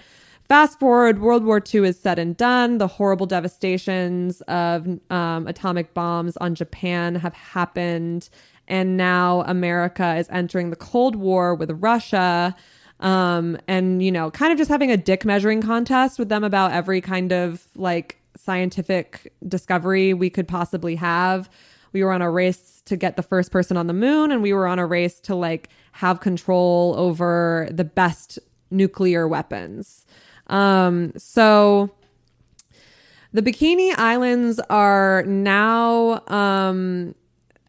Fast forward, World War II is said and done. The horrible devastations of atomic bombs on Japan have happened. And now America is entering the Cold War with Russia. And, you know, kind of just having a dick measuring contest with them about every kind of like scientific discovery we could possibly have. We were on a race to get the first person on the moon, and we were on a race to like have control over the best nuclear weapons. So the Bikini Islands are now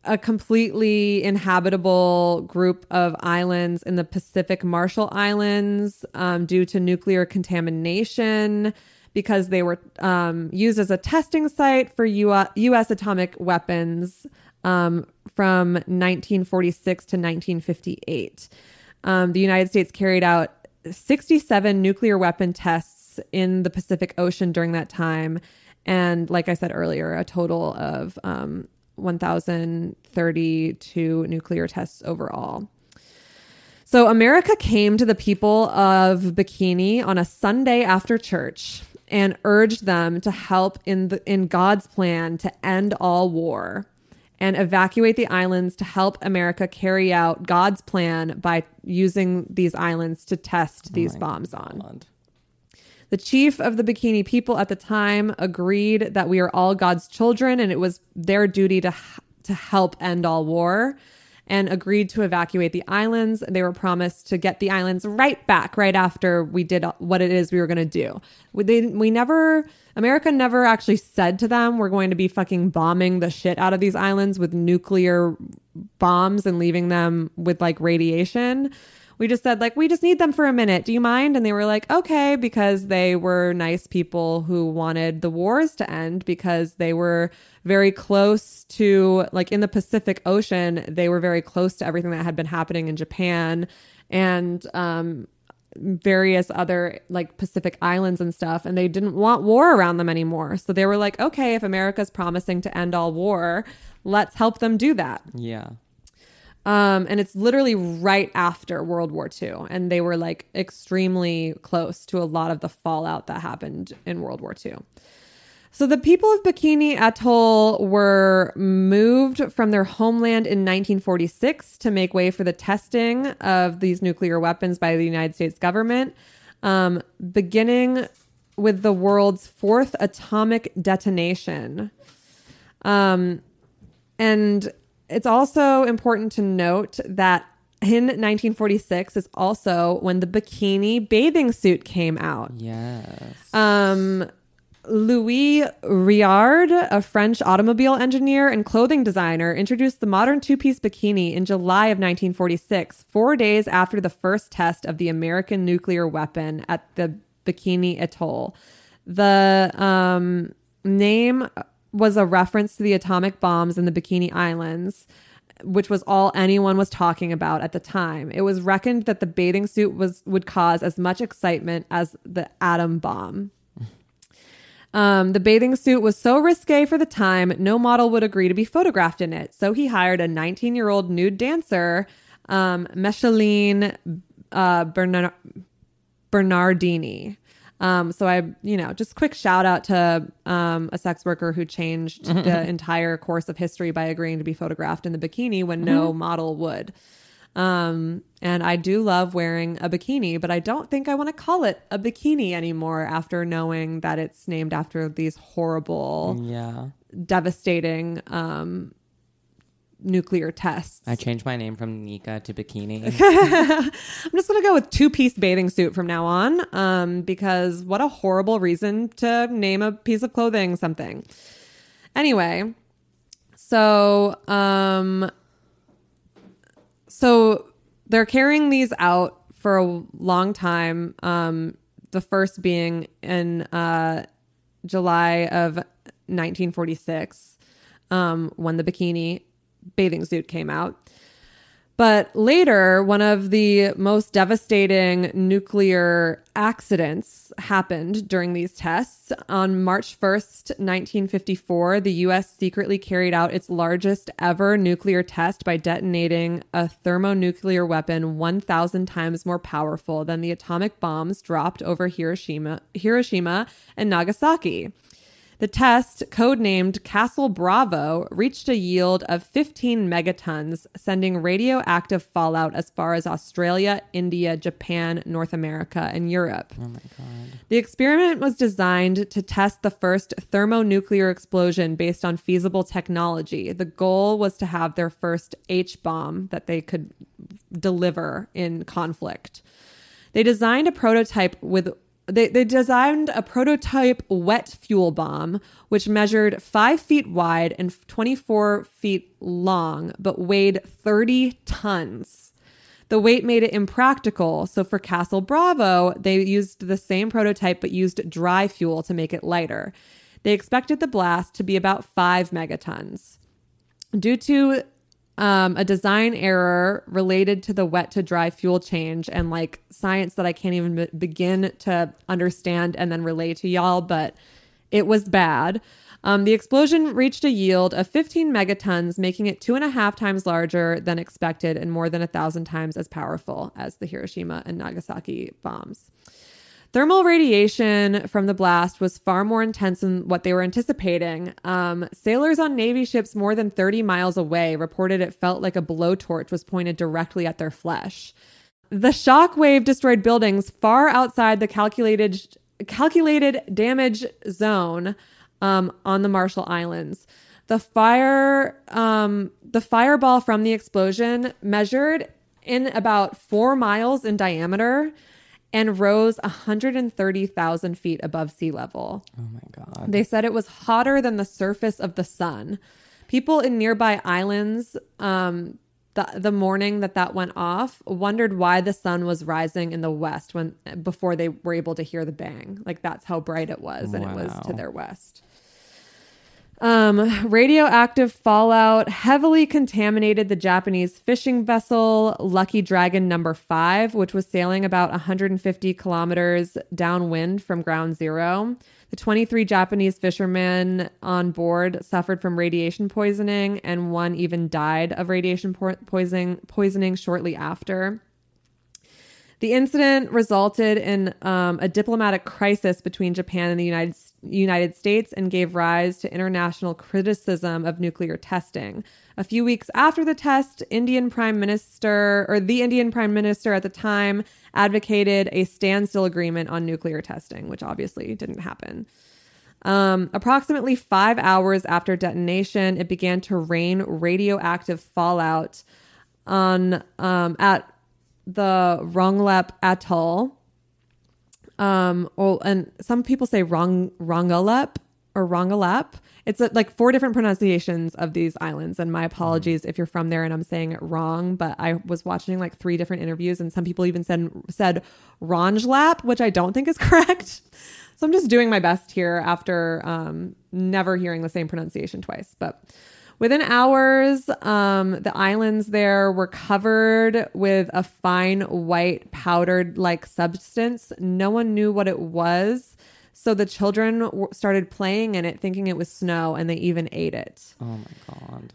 a completely inhabitable group of islands in the Pacific Marshall Islands due to nuclear contamination, because they were used as a testing site for U.S. atomic weapons from 1946 to 1958. The United States carried out 67 nuclear weapon tests in the Pacific Ocean during that time. And like I said earlier, a total of 1,032 nuclear tests overall. So America came to the people of Bikini on a Sunday after church and urged them to help in God's plan to end all war and evacuate the islands to help America carry out God's plan by using these islands to test these bombs on. The chief of the Bikini people at the time agreed that we are all God's children and it was their duty to help end all war, and agreed to evacuate the islands. They were promised to get the islands right back right after we did what it is we were going to do. America never actually said to them, we're going to be fucking bombing the shit out of these islands with nuclear bombs and leaving them with like radiation. We just said like, we just need them for a minute. Do you mind? And they were like, okay, because they were nice people who wanted the wars to end, because they were very close to like in the Pacific Ocean, they were very close to everything that had been happening in Japan and various other like Pacific islands and stuff. And they didn't want war around them anymore. So they were like, okay, if America's promising to end all war, let's help them do that. Yeah. And it's literally right after World War II. And they were like extremely close to a lot of the fallout that happened in World War II. So the people of Bikini Atoll were moved from their homeland in 1946 to make way for the testing of these nuclear weapons by the United States government, beginning with the world's fourth atomic detonation. And it's also important to note that in 1946 is also when the bikini bathing suit came out. Yes. Louis Riard, a French automobile engineer and clothing designer, introduced the modern two-piece bikini in July of 1946, 4 days after the first test of the American nuclear weapon at the Bikini Atoll. The name was a reference to the atomic bombs in the Bikini Islands, which was all anyone was talking about at the time. It was reckoned that the bathing suit would cause as much excitement as the atom bomb. The bathing suit was so risque for the time, no model would agree to be photographed in it. So he hired a 19-year-old nude dancer, Micheline Bernardini. So just quick shout out to a sex worker who changed the entire course of history by agreeing to be photographed in the bikini when no model would. And I do love wearing a bikini, but I don't think I want to call it a bikini anymore after knowing that it's named after these horrible, devastating nuclear tests. I changed my name from Nika to Bikini. I'm just going to go with two-piece bathing suit from now on, because what a horrible reason to name a piece of clothing something. Anyway, so they're carrying these out for a long time, the first being in July of 1946, when the bikini bathing suit came out. But later, one of the most devastating nuclear accidents happened during these tests. On March 1st, 1954, the U.S. secretly carried out its largest ever nuclear test by detonating a thermonuclear weapon 1,000 times more powerful than the atomic bombs dropped over Hiroshima and Nagasaki. The test, codenamed Castle Bravo, reached a yield of 15 megatons, sending radioactive fallout as far as Australia, India, Japan, North America, and Europe. Oh my God. The experiment was designed to test the first thermonuclear explosion based on feasible technology. The goal was to have their first H-bomb that they could deliver in conflict. They designed a prototype wet fuel bomb, which measured 5 feet wide and 24 feet long, but weighed 30 tons. The weight made it impractical. So for Castle Bravo, they used the same prototype, but used dry fuel to make it lighter. They expected the blast to be about 5 megatons. Due to a design error related to the wet to dry fuel change and like science that I can't even begin to understand and then relay to y'all, but it was bad. The explosion reached a yield of 15 megatons, making it 2.5 times larger than expected and more than 1,000 times as powerful as the Hiroshima and Nagasaki bombs. Thermal radiation from the blast was far more intense than what they were anticipating. Sailors on Navy ships more than 30 miles away reported it felt like a blowtorch was pointed directly at their flesh. The shock wave destroyed buildings far outside the calculated damage zone on the Marshall Islands. The fireball from the explosion measured in about 4 miles in diameter and rose 130,000 feet above sea level. Oh my God. They said it was hotter than the surface of the sun. People in nearby islands, the morning that went off, wondered why the sun was rising in the west before they were able to hear the bang. Like, that's how bright it was, and wow. It was to their west. Radioactive fallout heavily contaminated the Japanese fishing vessel Lucky Dragon No. 5, which was sailing about 150 kilometers downwind from ground zero. The 23 Japanese fishermen on board suffered from radiation poisoning, and one even died of radiation poisoning shortly after. The incident resulted in a diplomatic crisis between Japan and the United States and gave rise to international criticism of nuclear testing. A few weeks after the test, the Indian Prime Minister at the time advocated a standstill agreement on nuclear testing, which obviously didn't happen. Approximately 5 hours after detonation, it began to rain radioactive fallout at the Rongelap Atoll. And some people say Rongelap or Rongelap. It's like 4 different pronunciations of these islands. And my apologies if you're from there and I'm saying it wrong, but I was watching like 3 different interviews and some people even said Rongelap, which I don't think is correct. So I'm just doing my best here after never hearing the same pronunciation twice. But within hours, the islands there were covered with a fine white powdered-like substance. No one knew what it was, so the children started playing in it, thinking it was snow, and they even ate it. Oh, my God.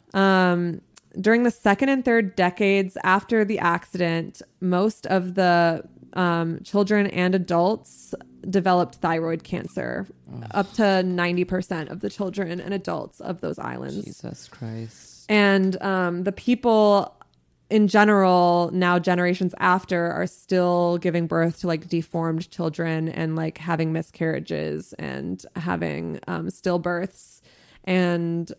During the second and third decades after the accident, most of the children and adults developed thyroid cancer. Ugh. Up to 90% of the children and adults of those islands. Jesus Christ. And the people in general, now generations after, are still giving birth to like deformed children and like having miscarriages and having stillbirths. And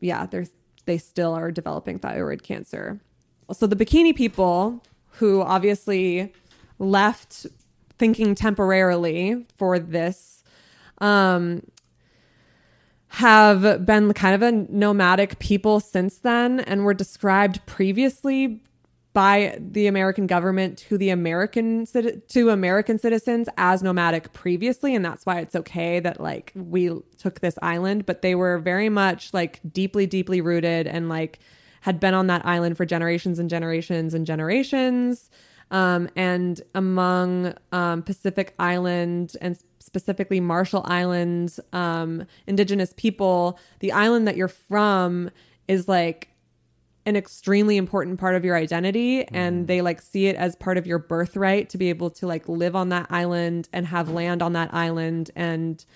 yeah, there's they still are developing thyroid cancer. So the bikini people who obviously left thinking temporarily for this have been kind of a nomadic people since then and were described previously by the American government to the American citizens as nomadic previously. And that's why it's okay that like we took this island, but they were very much like deeply, deeply rooted and like had been on that island for generations and generations and generations. And among Pacific Island and specifically Marshall Island indigenous people, the island that you're from is like an extremely important part of your identity, and they like see it as part of your birthright to be able to like live on that island and have land on that island and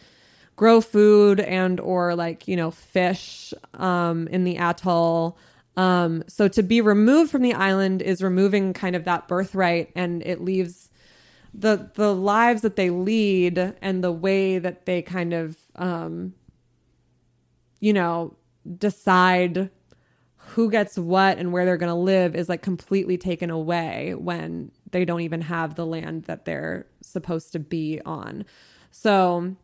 grow food and or like, you know, fish in the atoll. So to be removed from the island is removing kind of that birthright, and it leaves the lives that they lead and the way that they kind of you know, decide who gets what and where they're going to live is like completely taken away when they don't even have the land that they're supposed to be on. So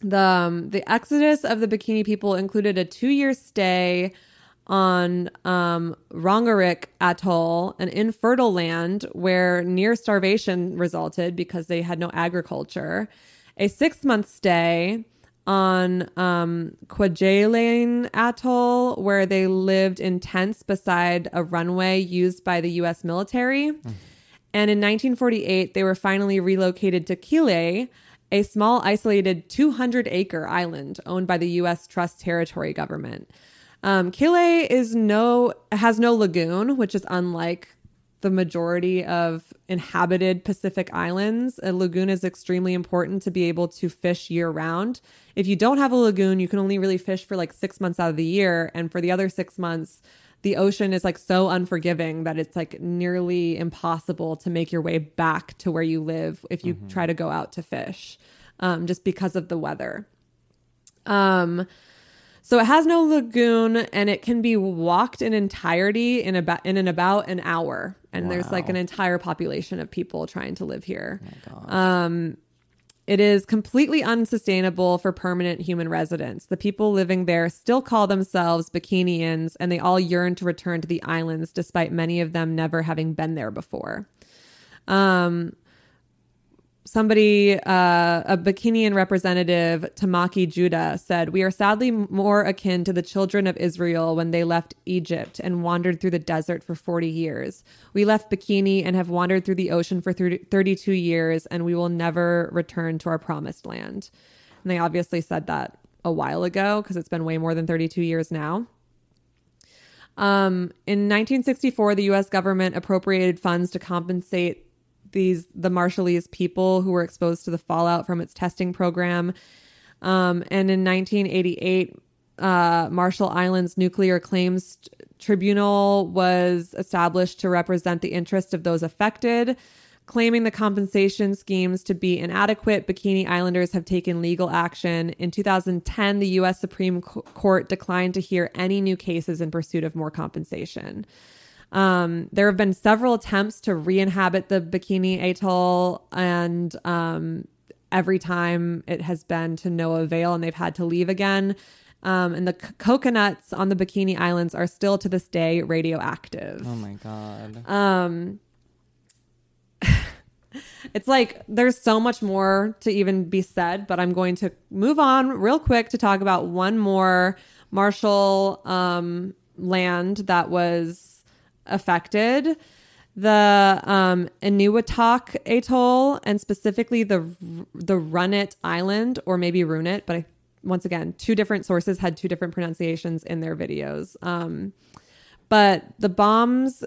the exodus of the bikini people included a 2-year stay on Rongelap Atoll, an infertile land where near starvation resulted because they had no agriculture, a 6-month stay on Kwajalein Atoll, where they lived in tents beside a runway used by the U.S. military. And in 1948, they were finally relocated to Kili, a small isolated 200-acre island owned by the U.S. Trust Territory government. Kili has no lagoon, which is unlike the majority of inhabited Pacific islands. A lagoon is extremely important to be able to fish year round. If you don't have a lagoon, you can only really fish for like 6 months out of the year. And for the other 6 months, the ocean is like so unforgiving that it's like nearly impossible to make your way back to where you live if you try to go out to fish, just because of the weather. So it has no lagoon, and it can be walked in entirety in about an hour. And there's like an entire population of people trying to live here. It is completely unsustainable for permanent human residents. The people living there still call themselves Bikinians, and they all yearn to return to the islands, despite many of them never having been there before. Somebody, a Bikinian representative, Tamaki Judah, said, "We are sadly more akin to the children of Israel when they left Egypt and wandered through the desert for 40 years. We left Bikini and have wandered through the ocean for 32 years, and we will never return to our promised land." And they obviously said that a while ago because it's been way more than 32 years now. In 1964, the U.S. government appropriated funds to compensate the Marshallese people who were exposed to the fallout from its testing program. And in 1988, Marshall Islands Nuclear Claims Tribunal was established to represent the interest of those affected. Claiming the compensation schemes to be inadequate, Bikini Islanders have taken legal action. In 2010, the U.S. Supreme Court declined to hear any new cases in pursuit of more compensation. There have been several attempts to re-inhabit the Bikini Atoll, and every time it has been to no avail, and they've had to leave again. And the coconuts on the Bikini Islands are still to this day radioactive. Oh my God. It's like there's so much more to even be said, but I'm going to move on real quick to talk about one more Marshall land that was affected, the Inuwataq Atoll, and specifically the Runit Island, or maybe Runit, but once again, two different sources had two different pronunciations in their videos. But the bombs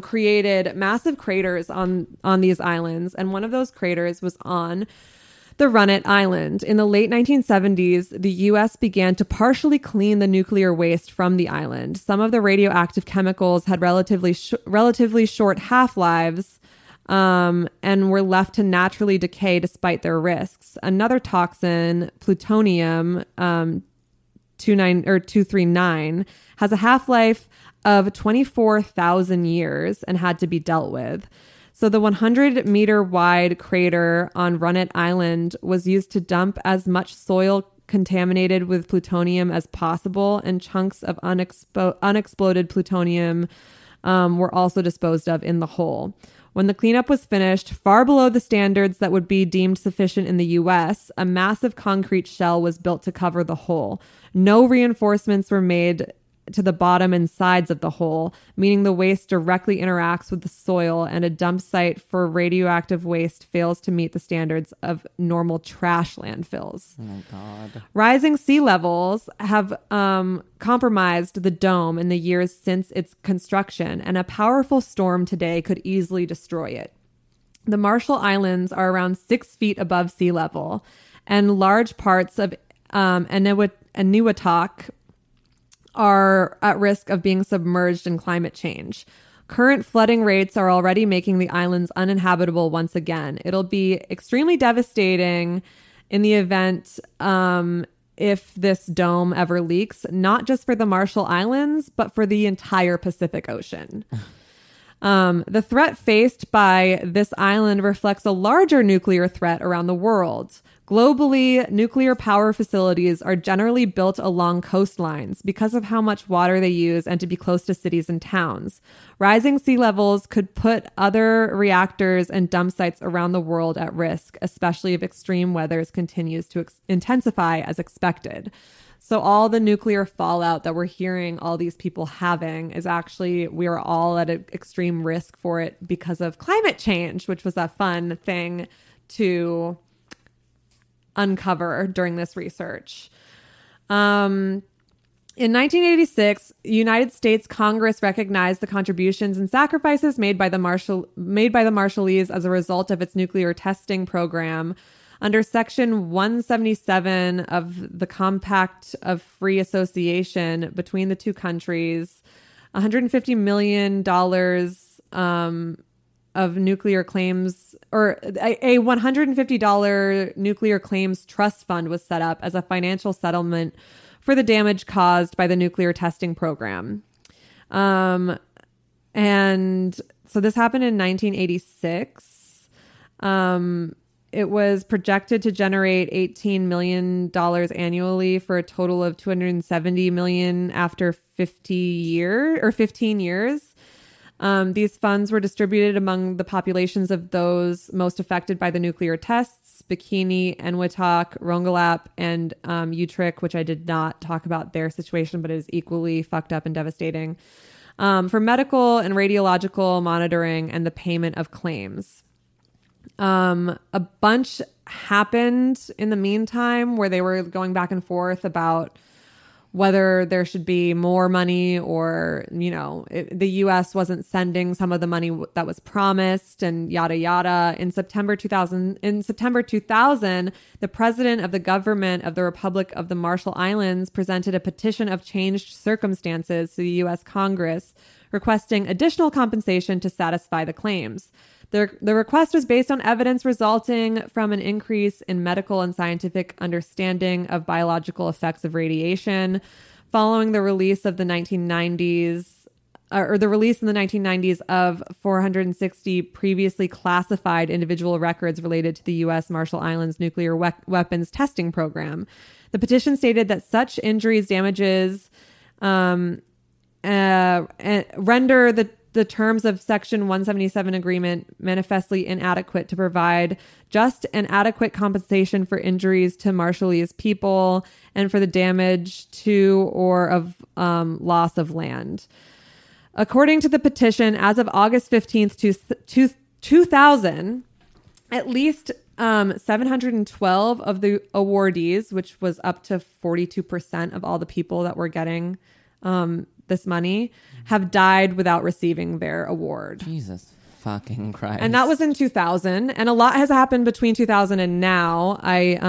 created massive craters on these islands, and one of those craters was on the Runit Island. In the late 1970s, the U.S. began to partially clean the nuclear waste from the island. Some of the radioactive chemicals had relatively short half-lives and were left to naturally decay despite their risks. Another toxin, plutonium, 239 has a half-life of 24,000 years and had to be dealt with. So the 100-meter wide crater on Runit Island was used to dump as much soil contaminated with plutonium as possible, and chunks of unexploded plutonium were also disposed of in the hole. When the cleanup was finished, far below the standards that would be deemed sufficient in the U.S., a massive concrete shell was built to cover the hole. No reinforcements were made to the bottom and sides of the hole, meaning the waste directly interacts with the soil, and a dump site for radioactive waste fails to meet the standards of normal trash landfills. Oh my God. Rising sea levels have compromised the dome in the years since its construction, and a powerful storm today could easily destroy it. The Marshall Islands are around 6 feet above sea level, and large parts of Aniwetok are at risk of being submerged in climate change. Current flooding rates are already making the islands uninhabitable once again. It'll be extremely devastating in the event if this dome ever leaks, not just for the Marshall Islands, but for the entire Pacific Ocean. The threat faced by this island reflects a larger nuclear threat around the world. Globally, nuclear power facilities are generally built along coastlines because of how much water they use and to be close to cities and towns. Rising sea levels could put other reactors and dump sites around the world at risk, especially if extreme weather continues to intensify as expected. So all the nuclear fallout that we're hearing all these people having is actually, we are all at an extreme risk for it because of climate change, which was a fun thing to uncover during this research. In 1986, United States Congress recognized the contributions and sacrifices made by the Marshallese as a result of its nuclear testing program. Under Section 177 of the Compact of Free Association between the two countries, $150 million of nuclear claims, or a $150 nuclear claims trust fund was set up as a financial settlement for the damage caused by the nuclear testing program. And so this happened in 1986. It was projected to generate $18 million annually for a total of $270 million after 15 years. These funds were distributed among the populations of those most affected by the nuclear tests: Bikini, Aniwetok, Rongelap, and Utrecht, which I did not talk about their situation, but it is equally fucked up and devastating, for medical and radiological monitoring and the payment of claims. A bunch happened in the meantime where they were going back and forth about whether there should be more money, or, you know, the U.S. wasn't sending some of the money that was promised, and yada, yada. In September 2000, the president of the government of the Republic of the Marshall Islands presented a petition of changed circumstances to the U.S. Congress, requesting additional compensation to satisfy the claims. The request was based on evidence resulting from an increase in medical and scientific understanding of biological effects of radiation following the release of the release in the 1990s of 460 previously classified individual records related to the U.S. Marshall Islands nuclear weapons testing program. The petition stated that such injuries, damages, render the terms of Section 177 agreement manifestly inadequate to provide just and adequate compensation for injuries to Marshallese people and for the damage to or of loss of land. According to the petition, as of August 15th, 2000, at least 712 of the awardees, which was up to 42% of all the people that were getting this money, have died without receiving their award. Jesus fucking Christ. And that was in 2000, and a lot has happened between 2000 and now. I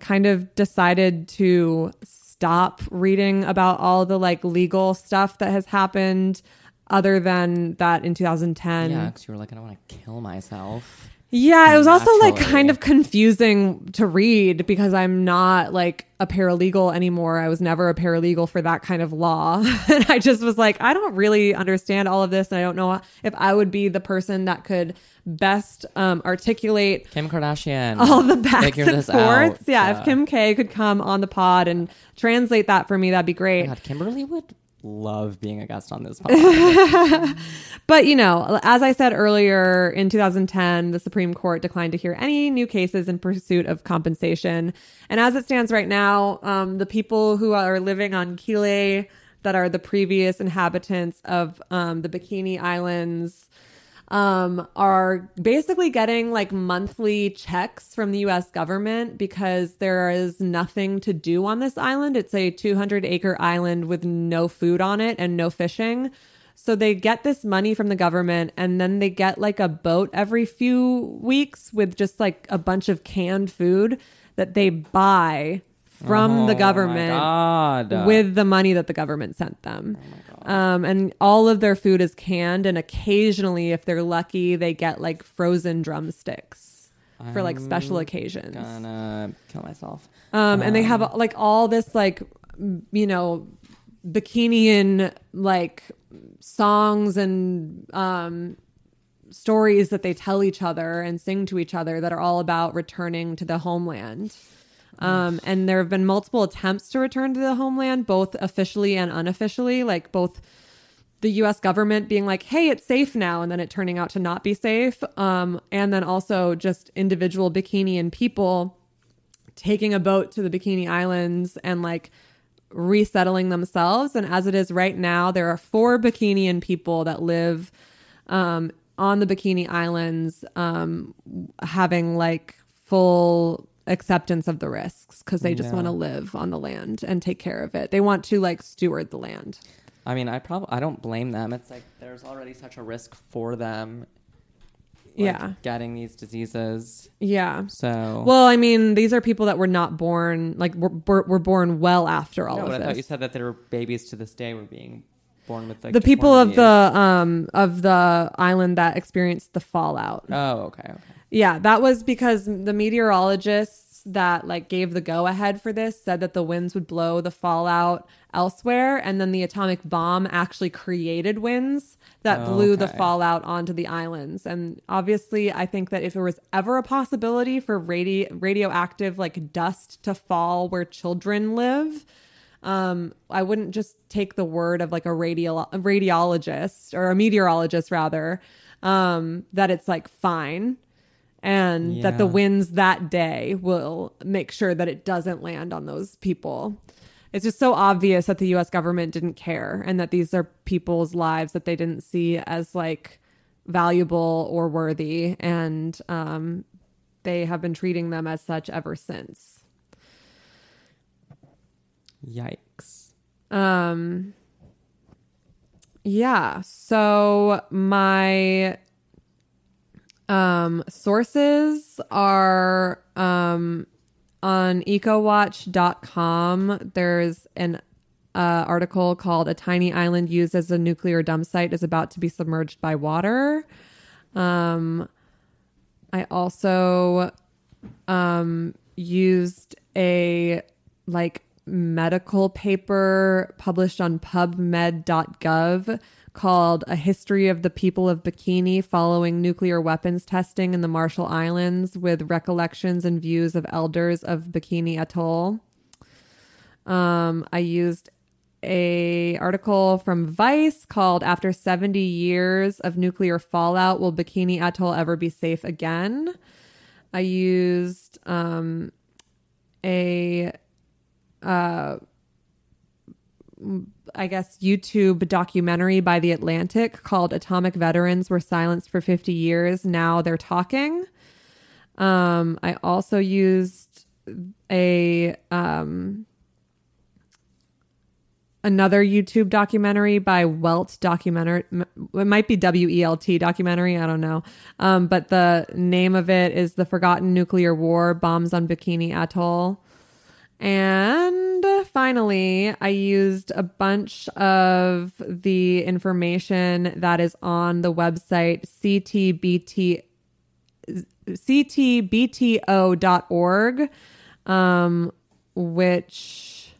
kind of decided to stop reading about all the like legal stuff that has happened other than that in 2010. Yeah, because you were like, I don't want to kill myself. Yeah, it was also like kind of confusing to read because I'm not like a paralegal anymore. I was never a paralegal for that kind of law. And I just was like, I don't really understand all of this. And I don't know if I would be the person that could best articulate Kim Kardashian, all the backs and forths. Out, yeah, so. If Kim K could come on the pod and translate that for me, that'd be great. God, Kimberly would love being a guest on this podcast. But, you know, as I said earlier, in 2010, the Supreme Court declined to hear any new cases in pursuit of compensation. And as it stands right now, the people who are living on Kili that are the previous inhabitants of the Bikini Islands are basically getting like monthly checks from the U.S. government because there is nothing to do on this island. It's a 200-acre island with no food on it and no fishing. So they get this money from the government and then they get like a boat every few weeks with just like a bunch of canned food that they buy from the government with the money that the government sent them. And all of their food is canned. And occasionally, if they're lucky, they get like frozen drumsticks for like special occasions. I'm gonna kill myself. And they have like all this like, you know, Bikinian like songs and stories that they tell each other and sing to each other that are all about returning to the homeland. And there have been multiple attempts to return to the homeland, both officially and unofficially, like both the U.S. government being like, hey, it's safe now. And then it turning out to not be safe. And then also just individual Bikinian people taking a boat to the Bikini Islands and like resettling themselves. And as it is right now, there are 4 Bikinian people that live on the Bikini Islands having like full acceptance of the risks because they just want to live on the land and take care of it. They want to like steward the land. I mean, I don't blame them. It's like there's already such a risk for them. Like, getting these diseases. Yeah. So well, I mean, these are people that were not born like were born well after all of this. I thought you said that there were babies to this day were being born with like, the people of the island that experienced the fallout. Oh, okay. Yeah, that was because the meteorologists that like gave the go ahead for this said that the winds would blow the fallout elsewhere. And then the atomic bomb actually created winds that blew the fallout onto the islands. And obviously, I think that if there was ever a possibility for radioactive like dust to fall where children live, I wouldn't just take the word of like a radiologist or a meteorologist rather, that it's like fine. And that the winds that day will make sure that it doesn't land on those people. It's just so obvious that the U.S. government didn't care and that these are people's lives that they didn't see as like valuable or worthy. And they have been treating them as such ever since. Yikes. Yeah. So my sources are on ecowatch.com. There's an article called "A Tiny Island Used as a Nuclear Dump Site is About to be Submerged by Water." I also used a like medical paper published on pubmed.gov called "A History of the People of Bikini Following Nuclear Weapons Testing in the Marshall Islands with Recollections and Views of Elders of Bikini Atoll." I used a article from Vice called "After 70 Years of Nuclear Fallout, Will Bikini Atoll Ever Be Safe Again?" I used a YouTube documentary by The Atlantic called "Atomic Veterans Were Silenced for 50 Years. Now They're Talking." I also used another YouTube documentary by Welt Documentary. It might be WELT Documentary. I don't know. But the name of it is "The Forgotten Nuclear War: Bombs on Bikini Atoll." And finally, I used a bunch of the information that is on the website ctbto.org, which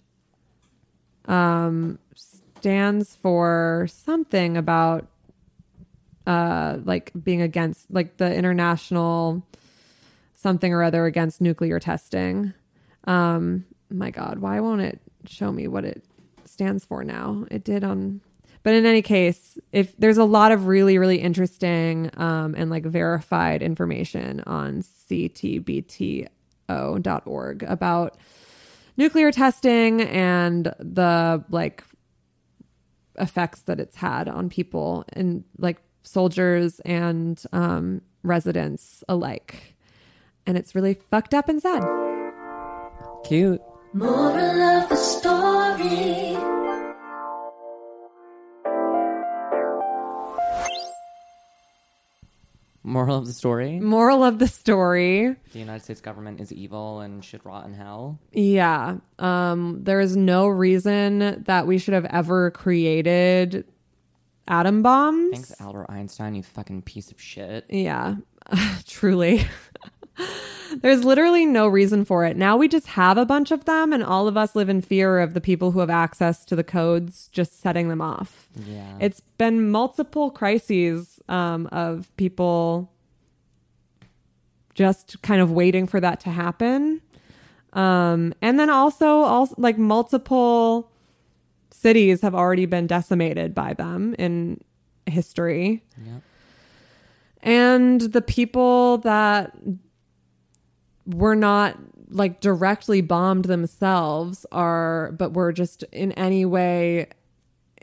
stands for something about like being against, like, the international something or other against nuclear testing. My God, why won't it show me what it stands for now? It did on... But in any case, if there's a lot of really, really interesting and like verified information on ctbto.org about nuclear testing and the like effects that it's had on people and like soldiers and residents alike. And it's really fucked up and sad. Cute. Moral of the story. Moral of the story? Moral of the story. The United States government is evil and should rot in hell. Yeah. There is no reason that we should have ever created atom bombs. Thanks, Albert Einstein, you fucking piece of shit. Yeah. Truly. There's literally no reason for it. Now we just have a bunch of them, and all of us live in fear of the people who have access to the codes just setting them off. Yeah. It's been multiple crises of people just kind of waiting for that to happen. And then also like multiple cities have already been decimated by them in history. Yep. And the people that were not like directly bombed themselves but were just in any way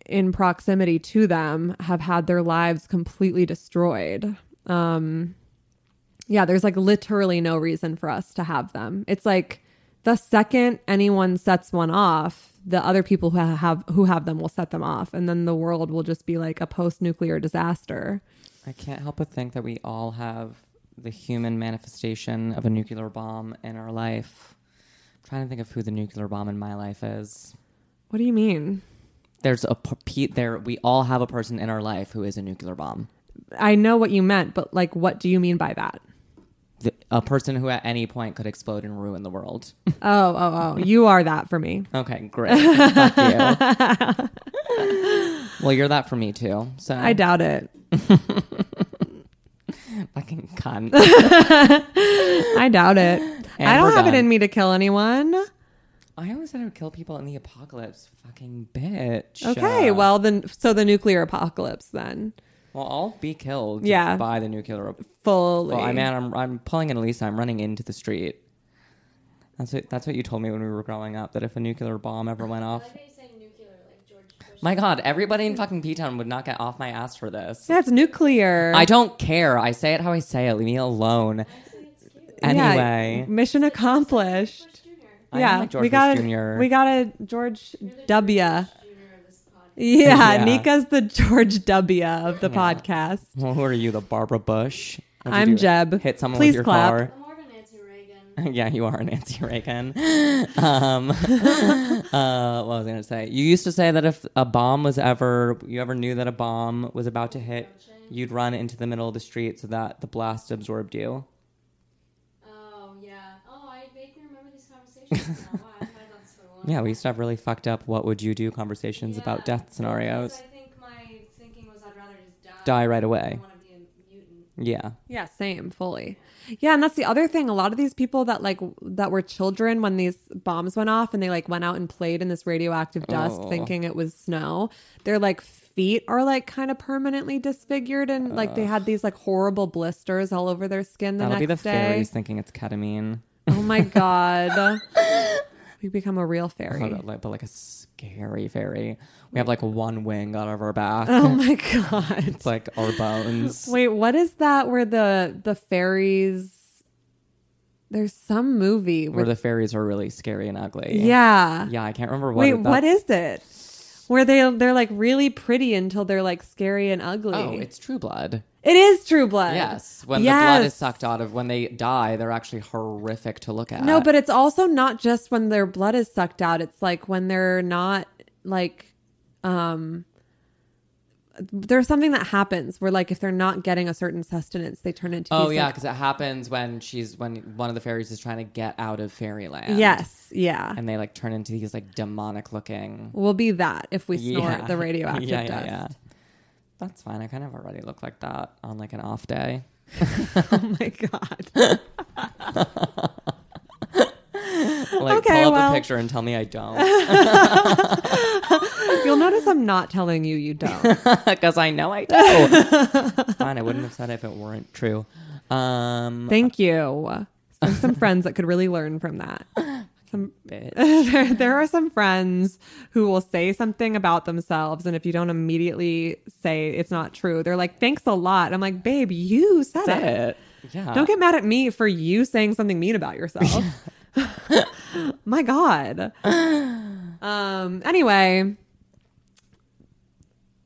in proximity to them have had their lives completely destroyed. Yeah, there's like literally no reason for us to have them. It's like the second anyone sets one off, the other people who have them will set them off, and then the world will just be like a post-nuclear disaster. I can't help but think that we all have the human manifestation of a nuclear bomb in our life. I'm trying to think of who the nuclear bomb in my life is. What do you mean? There's a we all have a person in our life who is a nuclear bomb. I know what you meant, but like, what do you mean by that? A person who at any point could explode and ruin the world. Oh. You are that for me. Okay, great. Fuck you. Well, you're that for me too. So I doubt it. Fucking cunt. I doubt it. And I don't have it in me to kill anyone. I always said I would kill people in the apocalypse. Fucking bitch. Okay, well, then, so the nuclear apocalypse then. Well, I'll be killed by the nuclear apocalypse. Fully. Well, I mean, I'm pulling an Elisa. I'm running into the street. That's what you told me when we were growing up, that if a nuclear bomb ever went off... My God, everybody in fucking P-Town would not get off my ass for this. That's nuclear. I don't care. I say it how I say it. Leave me alone. Anyway. Yeah, mission accomplished. Yeah, like we got a George W. George yeah, Nika's the George W. of the podcast. Well, who are you, the Barbara Bush? I'm Jeb. Hit someone with your car. Yeah, you are Nancy Reagan. What was I going to say? You used to say that if a bomb was you ever knew that a bomb was about to hit, you'd run into the middle of the street so that the blast absorbed you. Oh, yeah. Oh, I vaguely remember these conversations now. Wow, I've had that so long. Yeah, we used to have really fucked up what would you do conversations about death scenarios. I think my thinking was I'd rather just die right away. Yeah, same, fully. Yeah, and that's the other thing. A lot of these people that were children when these bombs went off and they like went out and played in this radioactive dust thinking it was snow, their like feet are like kind of permanently disfigured and like they had these like horrible blisters all over their skin the next day. That'll be the fairies thinking it's ketamine. Oh my God. We become a real fairy. But like a scary fairy. We have like one wing out of our back. Oh my God. It's like our bones. Wait, what is that where the fairies... There's some movie... Where the fairies are really scary and ugly. Yeah. Yeah, I can't remember what... Wait, what is it? Where they're like really pretty until they're like scary and ugly. Oh, it's True Blood. It is True Blood. Yes. When the blood is sucked out of, when they die, they're actually horrific to look at. No, but it's also not just when their blood is sucked out. It's like when they're not like there's something that happens where, like, if they're not getting a certain sustenance, they turn into. Oh yeah, because it happens when one of the fairies is trying to get out of fairyland. Yes, yeah. And they like turn into these like demonic looking. We'll be that if we snort the radioactive dust. Yeah. That's fine. I kind of already look like that on like an off day. Oh my god. Like, okay, pull up a picture and tell me I don't. You'll notice I'm not telling you you don't. Because I know I do. Fine, I wouldn't have said it if it weren't true. Thank you. There's some friends that could really learn from that. There are some friends who will say something about themselves, and if you don't immediately say it's not true, they're like, thanks a lot. I'm like, babe, you said it. Yeah. Don't get mad at me for you saying something mean about yourself. My god. Anyway,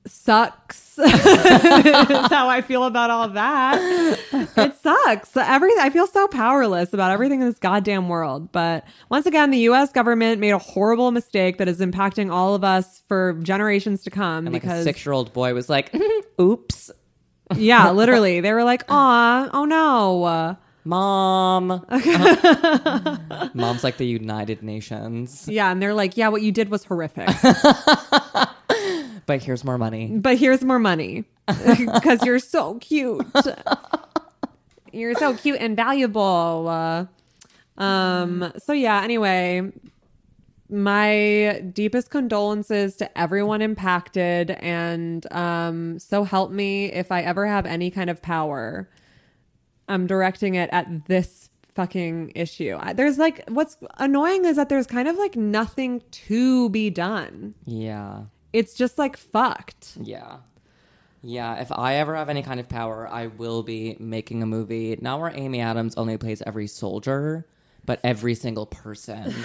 sucks. That's how I feel about all that. It sucks. I feel so powerless about everything in this goddamn world. But once again, the U.S. government made a horrible mistake that is impacting all of us for generations to come. And like a 6-year-old boy was like, oops. Yeah, literally. They were like, aw, oh no. Mom. Mom's like the United Nations. Yeah, and they're like, yeah, what you did was horrific. But here's more money. Because you're so cute. You're so cute and valuable. So yeah, anyway, my deepest condolences to everyone impacted, and so help me if I ever have any kind of power, I'm directing it at this fucking issue. There's like, what's annoying is that there's kind of like nothing to be done. Yeah. It's just like fucked. Yeah. Yeah. If I ever have any kind of power, I will be making a movie, not where Amy Adams only plays every soldier, but every single person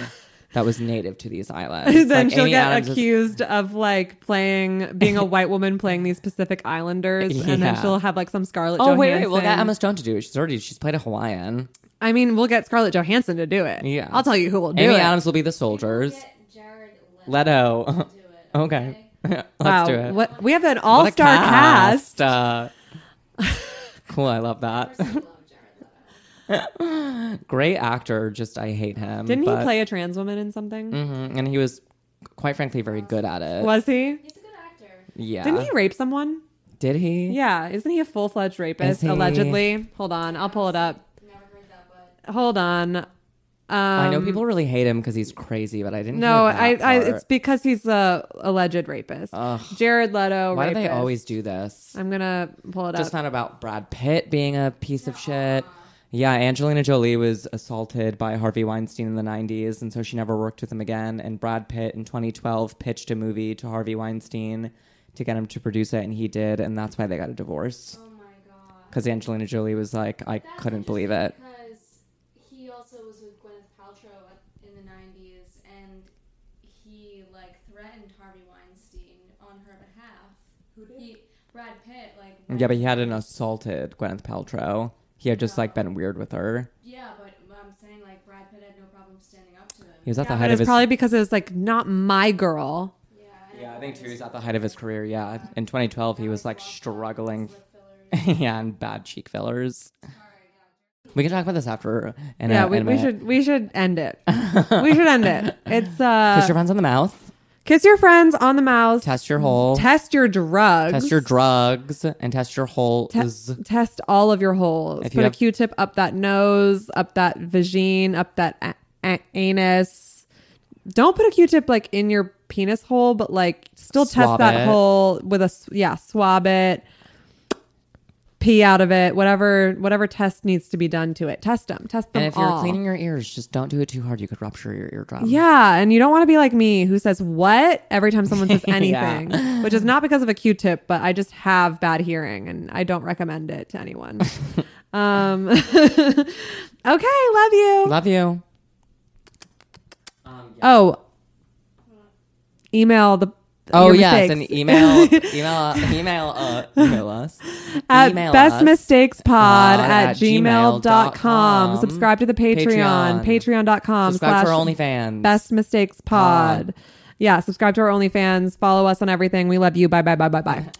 that was native to these islands. Then like she'll Amy get Adams accused of like being a white woman playing these Pacific Islanders, and then she'll have like some Scarlett Johansson. Wait, we'll get Emma Stone to do it. She's played a Hawaiian. I mean, we'll get Scarlett Johansson to do it. Yeah. I'll tell you who will do it. Amy Adams will be the soldiers. We'll get Jared Leto. We'll do it. Okay. Let's do it. We have an all-star cast. Cool, I love that. Great actor, just I hate him. Didn't he play a trans woman in something? Mm-hmm, and he was, quite frankly, very good at it. Was he? He's a good actor. Yeah. Didn't he rape someone? Did he? Yeah. Isn't he a full-fledged rapist, allegedly? Hold on. I'll pull it up. Never heard that, but... Hold on. I know people really hate him because he's crazy, but I didn't. No, it's because he's a alleged rapist. Ugh. Jared Leto. Why do they always do this? I'm gonna pull it up. Just found about Brad Pitt being a piece of shit. Yeah, Angelina Jolie was assaulted by Harvey Weinstein in the 90s, and so she never worked with him again. And Brad Pitt in 2012 pitched a movie to Harvey Weinstein to get him to produce it, and he did, and that's why they got a divorce. Oh my god! Because Angelina Jolie was like, I couldn't believe it. Brad Pitt, like... Yeah, but he hadn't assaulted Gwyneth Paltrow. He had just, like, been weird with her. Yeah, but I'm saying, like, Brad Pitt had no problem standing up to him. He was at the height of his... probably because it was, like, not my girl. Yeah, I think, too, he's at the height of his career, yeah. In 2012, he was, like, struggling... yeah, and bad cheek fillers. Sorry, yeah. We can talk about this after... We should end it. We should end it. It's, Kiss your friends on the mouth. Kiss your friends on the mouth. Test your holes. Test your drugs. Test your drugs and test your holes. Test all of your holes. Put a Q-tip up that nose, up that vagine, up that anus. Don't put a Q-tip like in your penis hole, but like still test that hole with a swab it. Pee out of it, whatever test needs to be done to it. Test them all. And if you're cleaning your ears, just don't do it too hard. You could rupture your eardrum. Yeah, and you don't want to be like me who says what every time someone says anything, which is not because of a Q-tip, but I just have bad hearing and I don't recommend it to anyone. Okay, love you. Love you. Yeah. Oh, email the... Oh yes, and email us at bestmistakespod@gmail.com. Subscribe to the Patreon, patreon.com. Subscribe to our OnlyFans, bestmistakespod. Yeah, subscribe to our OnlyFans. Follow us on everything. We love you. Bye.